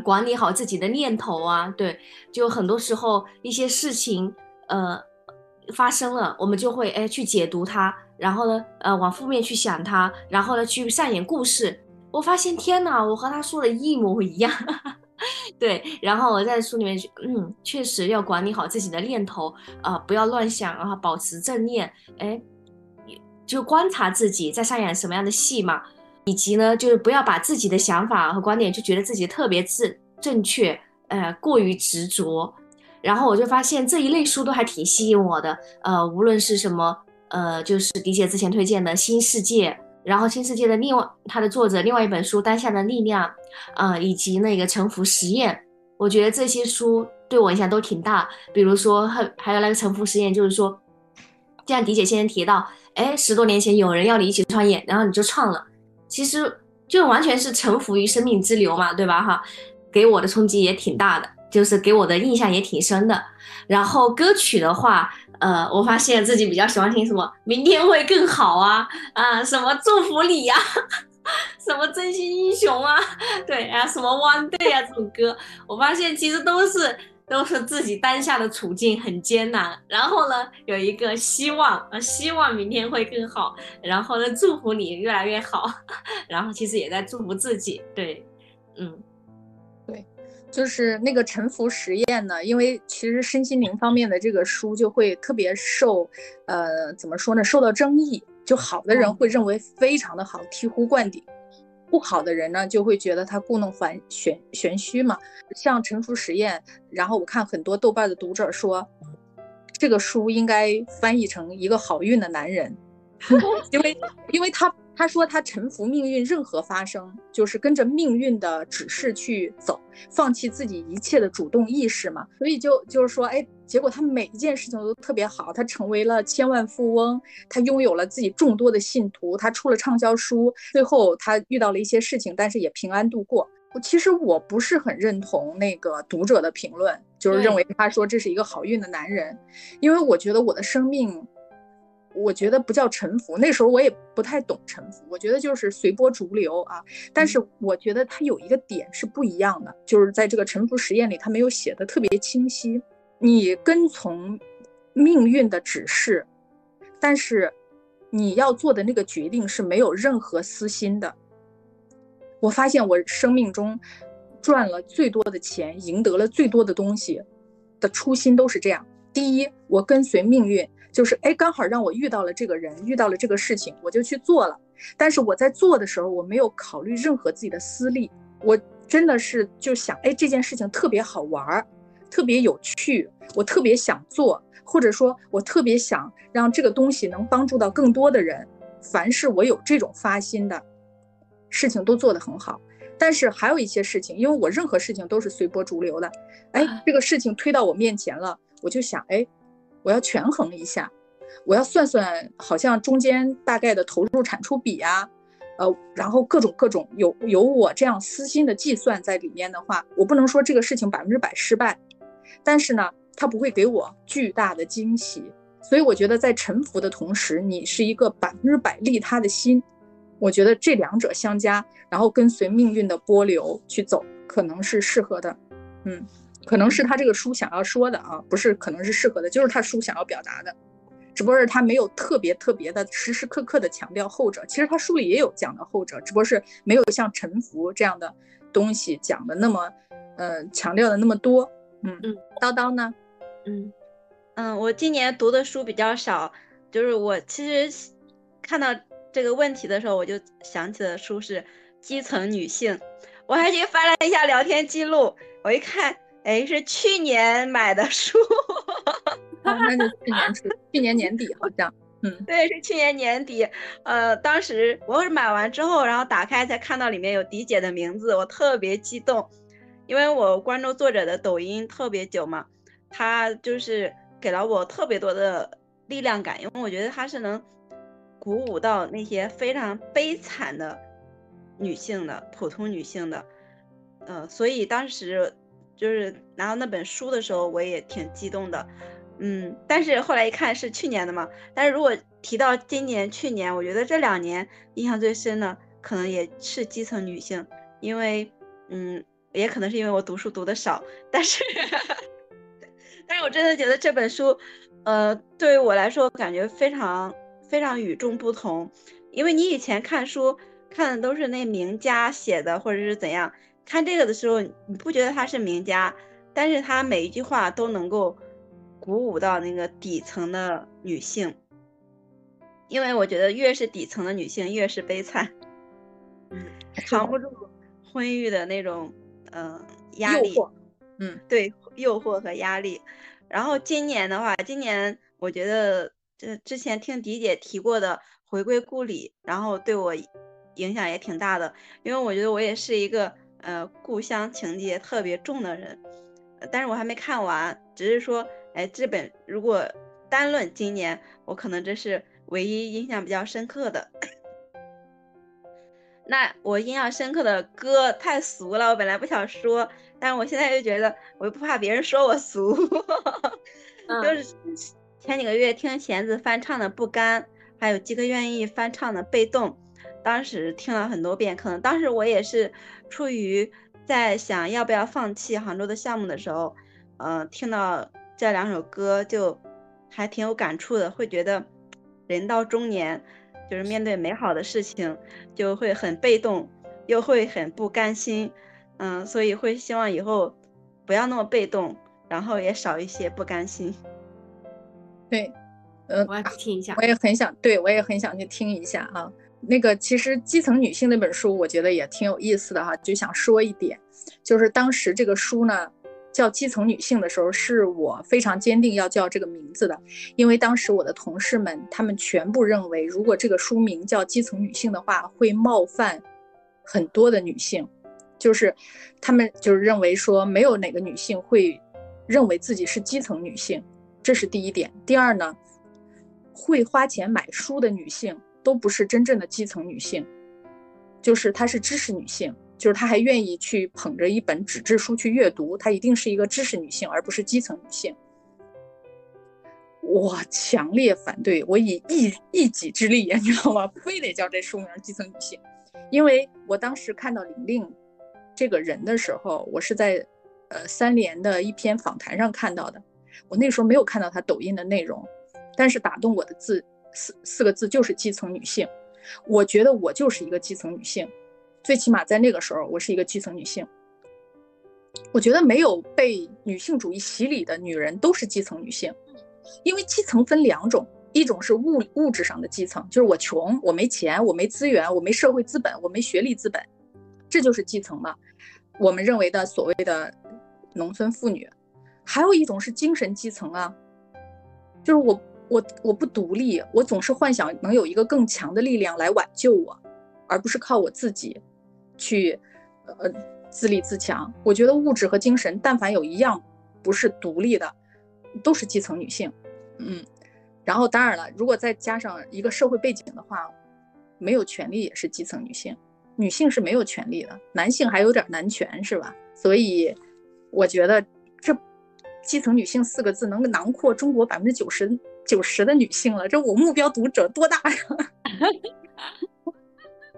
管理好自己的念头啊，对，就很多时候一些事情发生了，我们就会去解读它，然后呢往负面去想它，然后呢去上演故事。我发现天哪，我和他说的一模一样。对，然后我在书里面确实要管理好自己的念头啊，不要乱想，然后保持正念，就观察自己在上演什么样的戏嘛，以及呢就是不要把自己的想法和观点就觉得自己特别正确过于执着。然后我就发现这一类书都还挺吸引我的，无论是什么就是迪姐之前推荐的《新世界》，然后《新世界》的它的作者另外一本书《当下的力量》以及那个《沉浮实验》，我觉得这些书对我影响都挺大。比如说还有那个《沉浮实验》，就是说这样迪姐先提到10多年前有人要你一起创业，然后你就创了，其实就完全是臣服于生命之流嘛，对吧哈？给我的冲击也挺大的，就是给我的印象也挺深的。然后歌曲的话，我发现自己比较喜欢听什么明天会更好啊，什么祝福你呀，什么真心英雄啊，对啊，什么 One Day 啊，这种歌我发现其实都是自己当下的处境很艰难，然后呢有一个希望明天会更好，然后呢祝福你越来越好，然后其实也在祝福自己。对，对，就是那个沉浮实验呢，因为其实身心灵方面的这个书就会特别受怎么说呢，受到争议，就好的人会认为非常的好，醍醐灌顶，不好的人呢就会觉得他故弄玄虚嘛。像陈述实验，然后我看很多豆瓣的读者说这个书应该翻译成一个好运的男人。因为他说他臣服命运任何发生，就是跟着命运的指示去走，放弃自己一切的主动意识嘛，所以就是说结果他每一件事情都特别好，他成为了千万富翁，他拥有了自己众多的信徒，他出了畅销书，最后他遇到了一些事情但是也平安度过。其实我不是很认同那个读者的评论，就是认为他说这是一个好运的男人，因为我觉得我的生命我觉得不叫沉浮，那时候我也不太懂沉浮，我觉得就是随波逐流啊。但是我觉得它有一个点是不一样的，就是在这个沉浮实验里它没有写的特别清晰，你跟从命运的指示，但是你要做的那个决定是没有任何私心的。我发现我生命中赚了最多的钱，赢得了最多的东西的初心都是这样。第一，我跟随命运，就是刚好让我遇到了这个人，遇到了这个事情，我就去做了。但是我在做的时候，我没有考虑任何自己的私利，我真的是就想，这件事情特别好玩，特别有趣，我特别想做，或者说我特别想让这个东西能帮助到更多的人。凡是我有这种发心的事情都做得很好。但是还有一些事情，因为我任何事情都是随波逐流的，这个事情推到我面前了，我就想，我要权衡一下，我要算算好像中间大概的投入产出比啊，然后各种有我这样私心的计算在里面的话，我不能说这个事情100%失败，但是呢它不会给我巨大的惊喜。所以我觉得在沉浮的同时，你是一个100%利他的心，我觉得这两者相加，然后跟随命运的波流去走，可能是适合的。可能是他这个书想要说的啊，不是可能是适合的，就是他书想要表达的，只不过是他没有特别的时刻刻的强调后者。其实他书里也有讲的后者，只不过是没有像沉浮这样的东西讲的那么强调的那么多。叨叨呢？我今年读的书比较少，就是我其实看到这个问题的时候，我就想起的书是基层女性。我还去翻了一下聊天记录，我一看，是去年买的书。那就去年年底好像。对，是去年年底。当时我是买完之后，然后打开才看到里面有迪姐的名字，我特别激动，因为我关注作者的抖音特别久嘛，她就是给了我特别多的力量感，因为我觉得她是能鼓舞到那些非常悲惨的女性的，普通女性的。所以当时就是拿到那本书的时候我也挺激动的。但是后来一看是去年的嘛，但是如果提到今年去年，我觉得这2年印象最深的可能也是基层女性，因为也可能是因为我读书读的少，但是我真的觉得这本书对于我来说感觉非常非常与众不同。因为你以前看书看的都是那名家写的或者是怎样，看这个的时候你不觉得他是名家，但是他每一句话都能够鼓舞到那个底层的女性，因为我觉得越是底层的女性越是悲惨，扛不住婚育的那种压力，对，诱惑和压力。然后今年我觉得之前听迪姐提过的回归故里，然后对我影响也挺大的，因为我觉得我也是一个故乡情节特别重的人。但是我还没看完，只是说这本如果单论今年，我可能这是唯一印象比较深刻的。那我印象深刻的歌太俗了，我本来不想说，但是我现在就觉得我又不怕别人说我俗。就是前几个月听弦子翻唱的《不甘》，还有吉克隽逸翻唱的《被动》，当时听了很多遍。可能当时我也是出于在想要不要放弃杭州的项目的时候，听到这2首歌就还挺有感触的，会觉得人到中年就是面对美好的事情就会很被动，又会很不甘心。所以会希望以后不要那么被动，然后也少一些不甘心。对，我要去听一下。我也很想去听一下啊。那个其实基层女性那本书我觉得也挺有意思的哈，就想说一点，就是当时这个书呢叫基层女性的时候，是我非常坚定要叫这个名字的，因为当时我的同事们他们全部认为如果这个书名叫基层女性的话会冒犯很多的女性，就是他们就是认为说没有哪个女性会认为自己是基层女性，这是第一点。第二呢，会花钱买书的女性都不是真正的基层女性，就是她是知识女性，就是她还愿意去捧着一本纸质书去阅读，她一定是一个知识女性而不是基层女性。我强烈反对，我以一己之力，你知道吗？非得叫这书名基层女性。因为我当时看到玲玲这个人的时候，我是在三联的一篇访谈上看到的，我那时候没有看到她抖音的内容，但是打动我的字四个字就是基层女性。我觉得我就是一个基层女性，最起码在那个时候我是一个基层女性。我觉得没有被女性主义洗礼的女人都是基层女性，因为基层分两种，一种是物质上的基层，就是我穷，我没钱，我没资源，我没社会资本，我没学历资本，这就是基层嘛，我们认为的所谓的农村妇女。还有一种是精神基层啊，就是我不独立，我总是幻想能有一个更强的力量来挽救我，而不是靠我自己去自立自强。我觉得物质和精神但凡有一样不是独立的，都是基层女性。嗯，然后当然了，如果再加上一个社会背景的话，没有权利也是基层女性，女性是没有权利的，男性还有点男权是吧？所以我觉得这基层女性四个字能囊括中国90%的女性了，这我目标读者多大呀？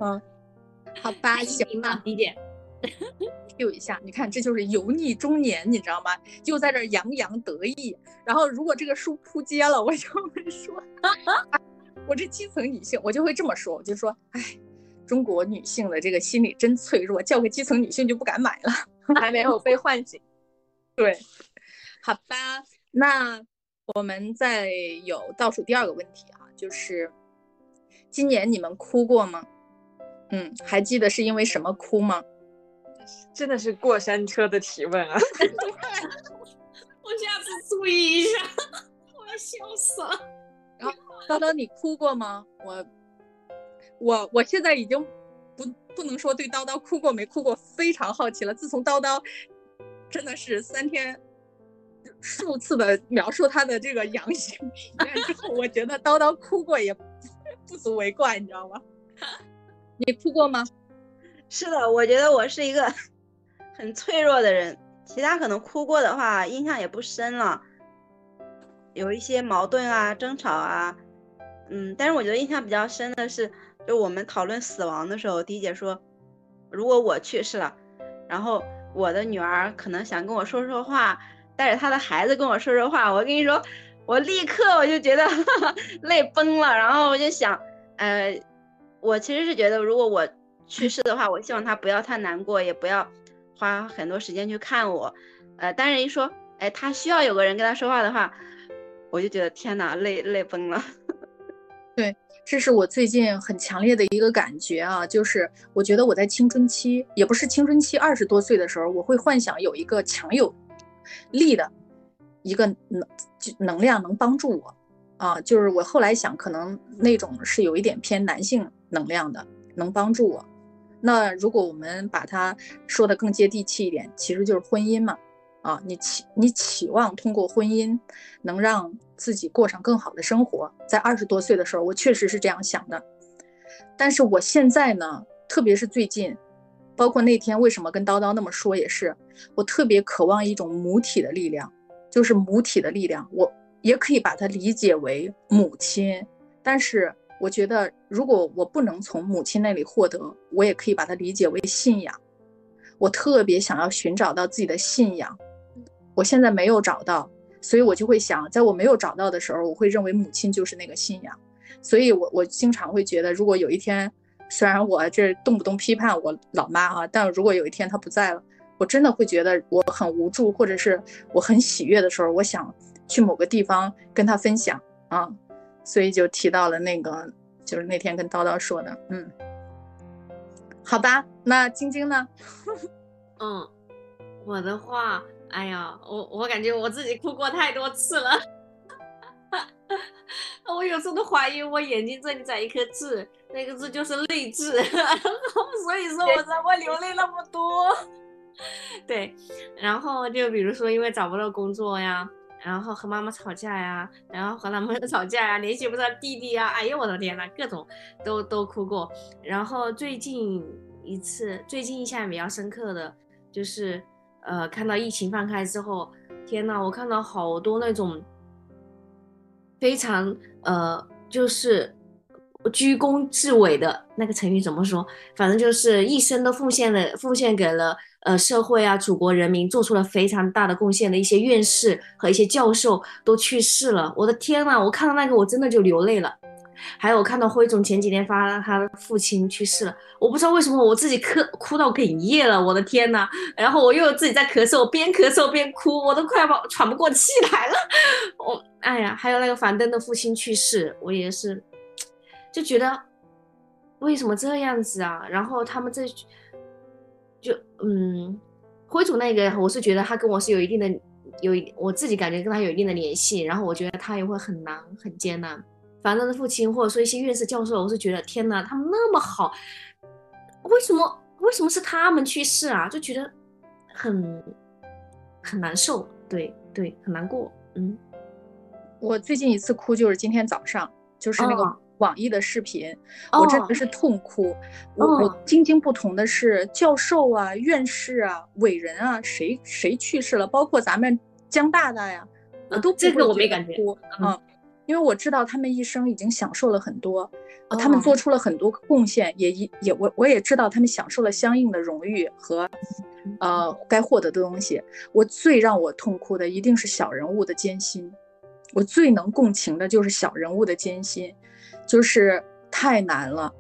嗯，好吧，行吧，理解。Q 一下，你看这就是油腻中年，你知道吗？又在这洋洋得意。然后如果这个书扑街了，我就会说，我这基层女性，我就会这么说，我就说，哎，中国女性的这个心理真脆弱，叫个基层女性就不敢买了，还没有被唤醒。对，好吧，那我们再有倒数第二个问题啊，就是今年你们哭过吗？嗯，还记得是因为什么哭吗？真的是过山车的提问啊！我下次注意一下，我要笑死了。然后叨叨，你哭过吗？我现在已经不能说对叨叨哭过没哭过非常好奇了。自从叨叨真的是3天数次的描述他的这个阳性体验之后，我觉得叨叨哭过也不足为怪，你知道吗？你哭过吗？是的，我觉得我是一个很脆弱的人，其他可能哭过的话印象也不深了，有一些矛盾啊争吵啊，嗯，但是我觉得印象比较深的是就我们讨论死亡的时候，迪姐说如果我去世了，然后我的女儿可能想跟我说说话，带着她的孩子跟我说说话，我跟你说我立刻我就觉得泪崩了，然后我就想我其实是觉得如果我去世的话，我希望他不要太难过，也不要花很多时间去看我。但是一说，哎，他需要有个人跟他说话的话，我就觉得天哪，泪崩了。对，这是我最近很强烈的一个感觉啊，就是我觉得我在青春期，也不是青春期，20多岁的时候，我会幻想有一个强有力的一个能量能帮助我啊，就是我后来想，可能那种是有一点偏男性能量的，能帮助我。那如果我们把它说的更接地气一点，其实就是婚姻嘛，啊，你期望通过婚姻能让自己过上更好的生活，在20多岁的时候，我确实是这样想的。但是我现在呢，特别是最近，包括那天为什么跟叨叨那么说也是，我特别渴望一种母体的力量，就是母体的力量，我也可以把它理解为母亲，但是我觉得如果我不能从母亲那里获得，我也可以把它理解为信仰。我特别想要寻找到自己的信仰，我现在没有找到，所以我就会想，在我没有找到的时候，我会认为母亲就是那个信仰。所以我经常会觉得，如果有一天，虽然我这动不动批判我老妈啊，但如果有一天她不在了，我真的会觉得我很无助，或者是我很喜悦的时候，我想去某个地方跟她分享啊。所以就提到了那个，就是那天跟叨叨说的，嗯，好吧，那晶晶呢？嗯，我的话，哎呀，我感觉我自己哭过太多次了，我有时候都怀疑我眼睛这里长一颗痣，那个痣就是泪痣，所以说我才会流泪那么多。对，然后就比如说因为找不到工作呀。然后和妈妈吵架呀，然后和男朋友吵架呀，联系不到弟弟呀，哎呦我的天哪，各种都哭过。然后最近印象比较深刻的就是看到疫情放开之后，天哪，我看到好多那种非常就是居功至伟的那个成语怎么说，反正就是一生都奉献给了社会啊祖国人民，做出了非常大的贡献的一些院士和一些教授都去世了。我的天啊，我看到那个我真的就流泪了。还有我看到辉总前几天发他的父亲去世了，我不知道为什么我自己哭到哽咽了，我的天哪！然后我又自己在咳嗽，我边咳嗽边哭，我都快把喘不过气来了。我哎呀，还有那个樊登的父亲去世，我也是就觉得为什么这样子啊？然后他们这就辉总那个，我是觉得他跟我是有一定的我自己感觉跟他有一定的联系，然后我觉得他也会很难很艰难。樊登的父亲或者说一些院士教授，我是觉得天哪，他们那么好，为什么是他们去世啊？就觉得很难受，对对，很难过。我最近一次哭就是今天早上，就是那个网易的视频，我真的是痛哭。我津津不同的是教授啊、院士啊、伟人啊，谁去世了，包括咱们江大大呀，我都这个我没感觉因为我知道他们一生已经享受了很多，他们做出了很多贡献，也我也知道他们享受了相应的荣誉和该获得的东西。我最让我痛哭的一定是小人物的艰辛，我最能共情的就是小人物的艰辛，就是太难了。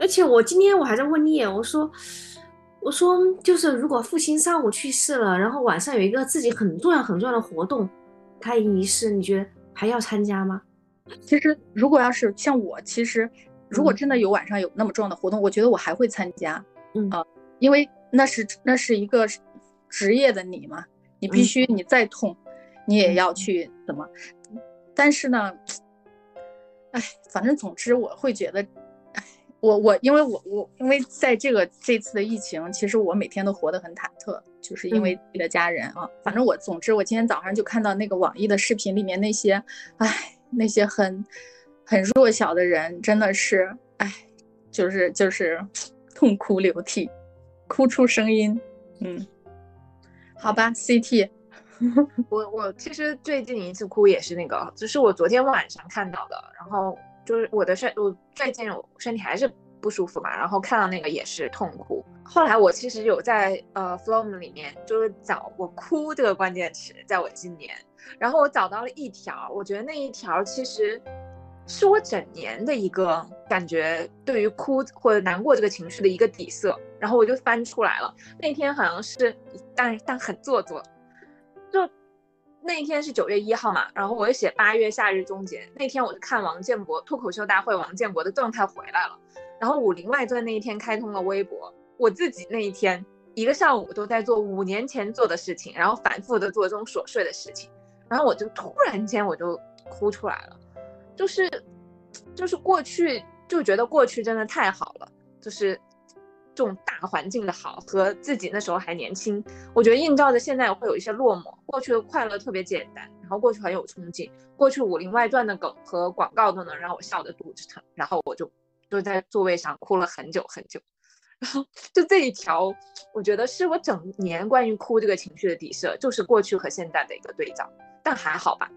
而且我今天我还在问你，我说就是如果父亲上午去世了，然后晚上有一个自己很重要很重要的活动开仪式，你觉得还要参加吗？其实如果要是像我，其实如果真的有晚上有那么重要的活动，我觉得我还会参加。因为那是一个职业的你嘛，你必须你再痛，你也要去怎么？但是呢，哎，反正总之我会觉得，因为在这次的疫情，其实我每天都活得很忐忑。就是因为自己的家人啊，反正总之我今天早上就看到那个网易的视频里面那些很弱小的人，真的是就是痛哭流涕，哭出声音。好吧 ，CT， 我其实最近一次哭也是那个，只是我昨天晚上看到的，然后就是我最近我身体还是不舒服嘛，然后看到那个也是痛哭。后来我其实有在Flomo 里面就是找我哭这个关键词，在我今年，然后我找到了一条，我觉得那一条其实是我整年的一个感觉，对于哭或者难过这个情绪的一个底色，然后我就翻出来了。那天好像是但很做作，就那天是9月1号嘛，然后我就写8月夏日终结。那天我就看王建国脱口秀大会，王建国的状态回来了，然后《武林外传》那一天开通了微博，我自己那一天一个上午都在做5年前做的事情，然后反复的做这种琐碎的事情，然后我就突然间我就哭出来了，就是过去就觉得过去真的太好了，就是这种大环境的好和自己那时候还年轻，我觉得映照着现在会有一些落寞。过去的快乐特别简单，然后过去很有冲劲，过去《武林外传》的梗和广告都能让我笑得肚子疼，然后我就在座位上哭了很久很久。然后就这一条，我觉得是我整年关于哭这个情绪的底色，就是过去和现在的一个对照。但还好吧，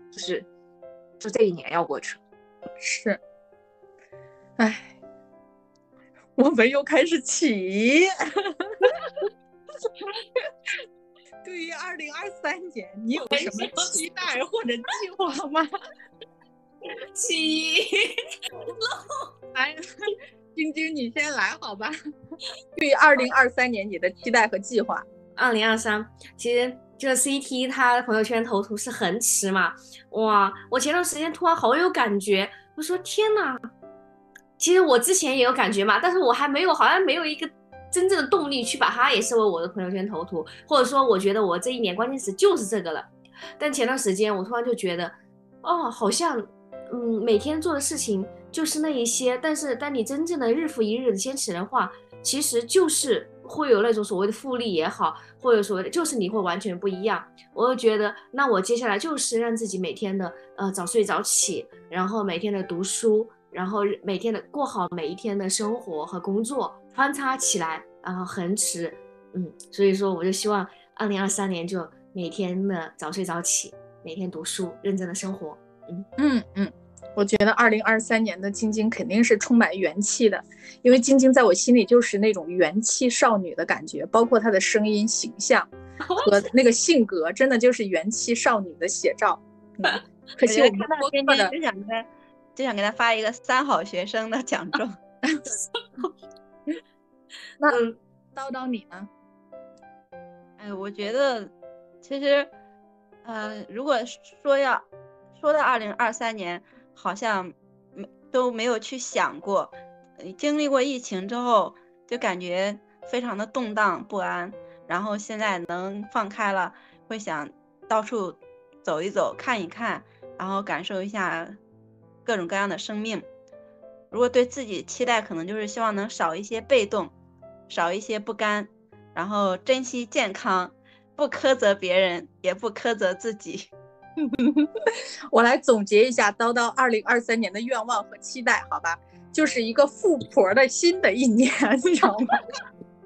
就这一年要过去了。是，哎。我们又开始起对于2023年你有什么期待或者计划吗？起来，晶晶你先来好吧。对于2023年你的期待和计划。2023其实这 CT 他朋友圈头图是横池嘛，哇，我前段时间突然好有感觉，我说天哪，其实我之前也有感觉嘛，但是我还没有，好像没有一个真正的动力去把它也设为我的朋友圈头图，或者说我觉得我这一年关键词就是这个了。但前段时间我突然就觉得，好像每天做的事情就是那一些，但是当你真正的日复一日的坚持的话，其实就是会有那种所谓的复利也好，或者所谓的就是你会完全不一样。我就觉得那我接下来就是让自己每天的早睡早起，然后每天的读书，然后每天的过好每一天的生活和工作穿插起来，然后恒持。所以说我就希望2023年就每天的早睡早起，每天读书，认真的生活，我觉得2023年的晶晶肯定是充满元气的，因为晶晶在我心里就是那种元气少女的感觉，包括她的声音、形象和那个性格，真的就是元气少女的写照。可惜我们播客的就想给她发一个三好学生的奖状。那叨叨你呢？哎，我觉得其实，如果说到2023年，好像都没有去想过。经历过疫情之后，就感觉非常的动荡不安。然后现在能放开了，会想到处走一走，看一看，然后感受一下各种各样的生命。如果对自己期待，可能就是希望能少一些被动，少一些不甘，然后珍惜健康，不苛责别人，也不苛责自己。我来总结一下叨叨2023年的愿望和期待，好吧，就是一个富婆的新的一年，你知道吗？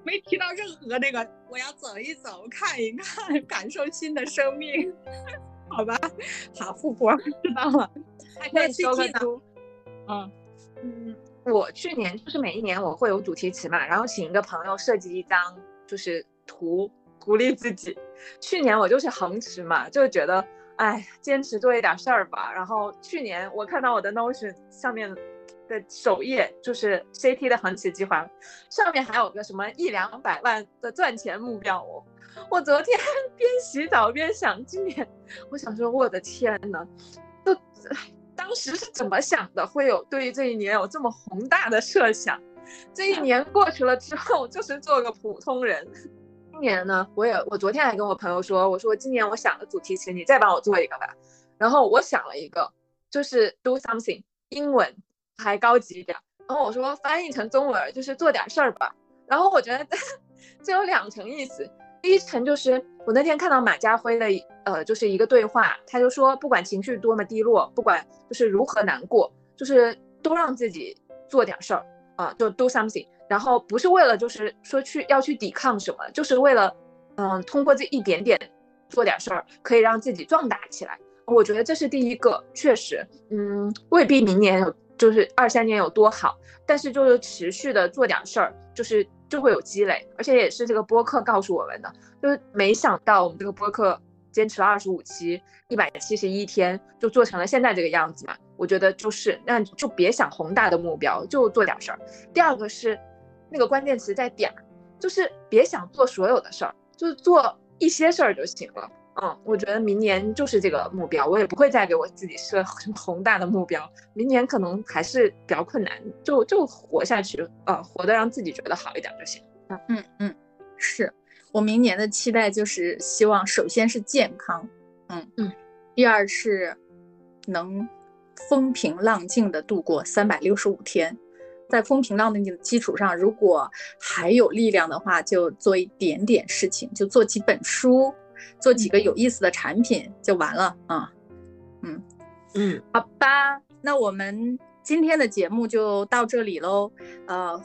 没提到任何那个我要走一走、看一看、感受新的生命，好吧？好，富婆知道了。那最近呢？我去年就是每一年我会有主题词嘛，然后请一个朋友设计一张就是图鼓励自己。去年我就是横持嘛，就觉得。哎，坚持做一点事儿吧。然后去年我看到我的 Notion 上面的首页就是 CT 的恒持计划，上面还有个什么100-200万的赚钱目标。我昨天边洗澡边想，今年我想说，我的天哪，就当时是怎么想的？会有对于这一年有这么宏大的设想？这一年过去了之后，就是做个普通人。今年呢，我昨天还跟我朋友说，我说今年我想的主题词，你再帮我做一个吧。然后我想了一个，就是 do something， 英文还高级一点。然后我说翻译成中文就是做点事儿吧。然后我觉得这有两层意思，第一层就是我那天看到马家辉的就是一个对话，他就说不管情绪多么低落，不管就是如何难过，就是都让自己做点事儿啊，就 do something。然后不是为了就是说要去抵抗什么，就是为了通过这一点点做点事儿，可以让自己壮大起来。我觉得这是第一个，确实未必明年有就是23年有多好，但是就是持续的做点事儿，就是就会有积累。而且也是这个播客告诉我们的，就是没想到我们这个播客坚持了25期，171天就做成了现在这个样子嘛。我觉得就是那就别想宏大的目标，就做点事儿。第二个是那个关键词在点，就是别想做所有的事儿，就是做一些事儿就行了。我觉得明年就是这个目标，我也不会再给我自己设什么宏大的目标，明年可能还是比较困难，就活下去，活得让自己觉得好一点就行。是我明年的期待就是希望首先是健康，第二是能风平浪静的度过365天。在风平浪的基础上，如果还有力量的话，就做一点点事情，就做几本书，做几个有意思的产品就完了啊。好吧，那我们今天的节目就到这里喽。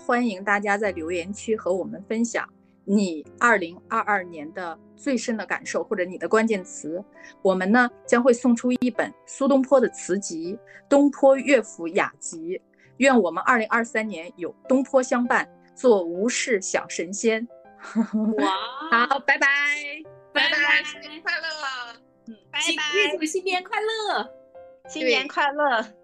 欢迎大家在留言区和我们分享你2022年的最深的感受或者你的关键词。我们呢将会送出一本苏东坡的词集《东坡乐府雅集》。愿我们2023年有东坡相伴，做无事小神仙。哇，好，拜拜，拜拜，新年快乐，拜拜，祝新年快乐，新年快乐。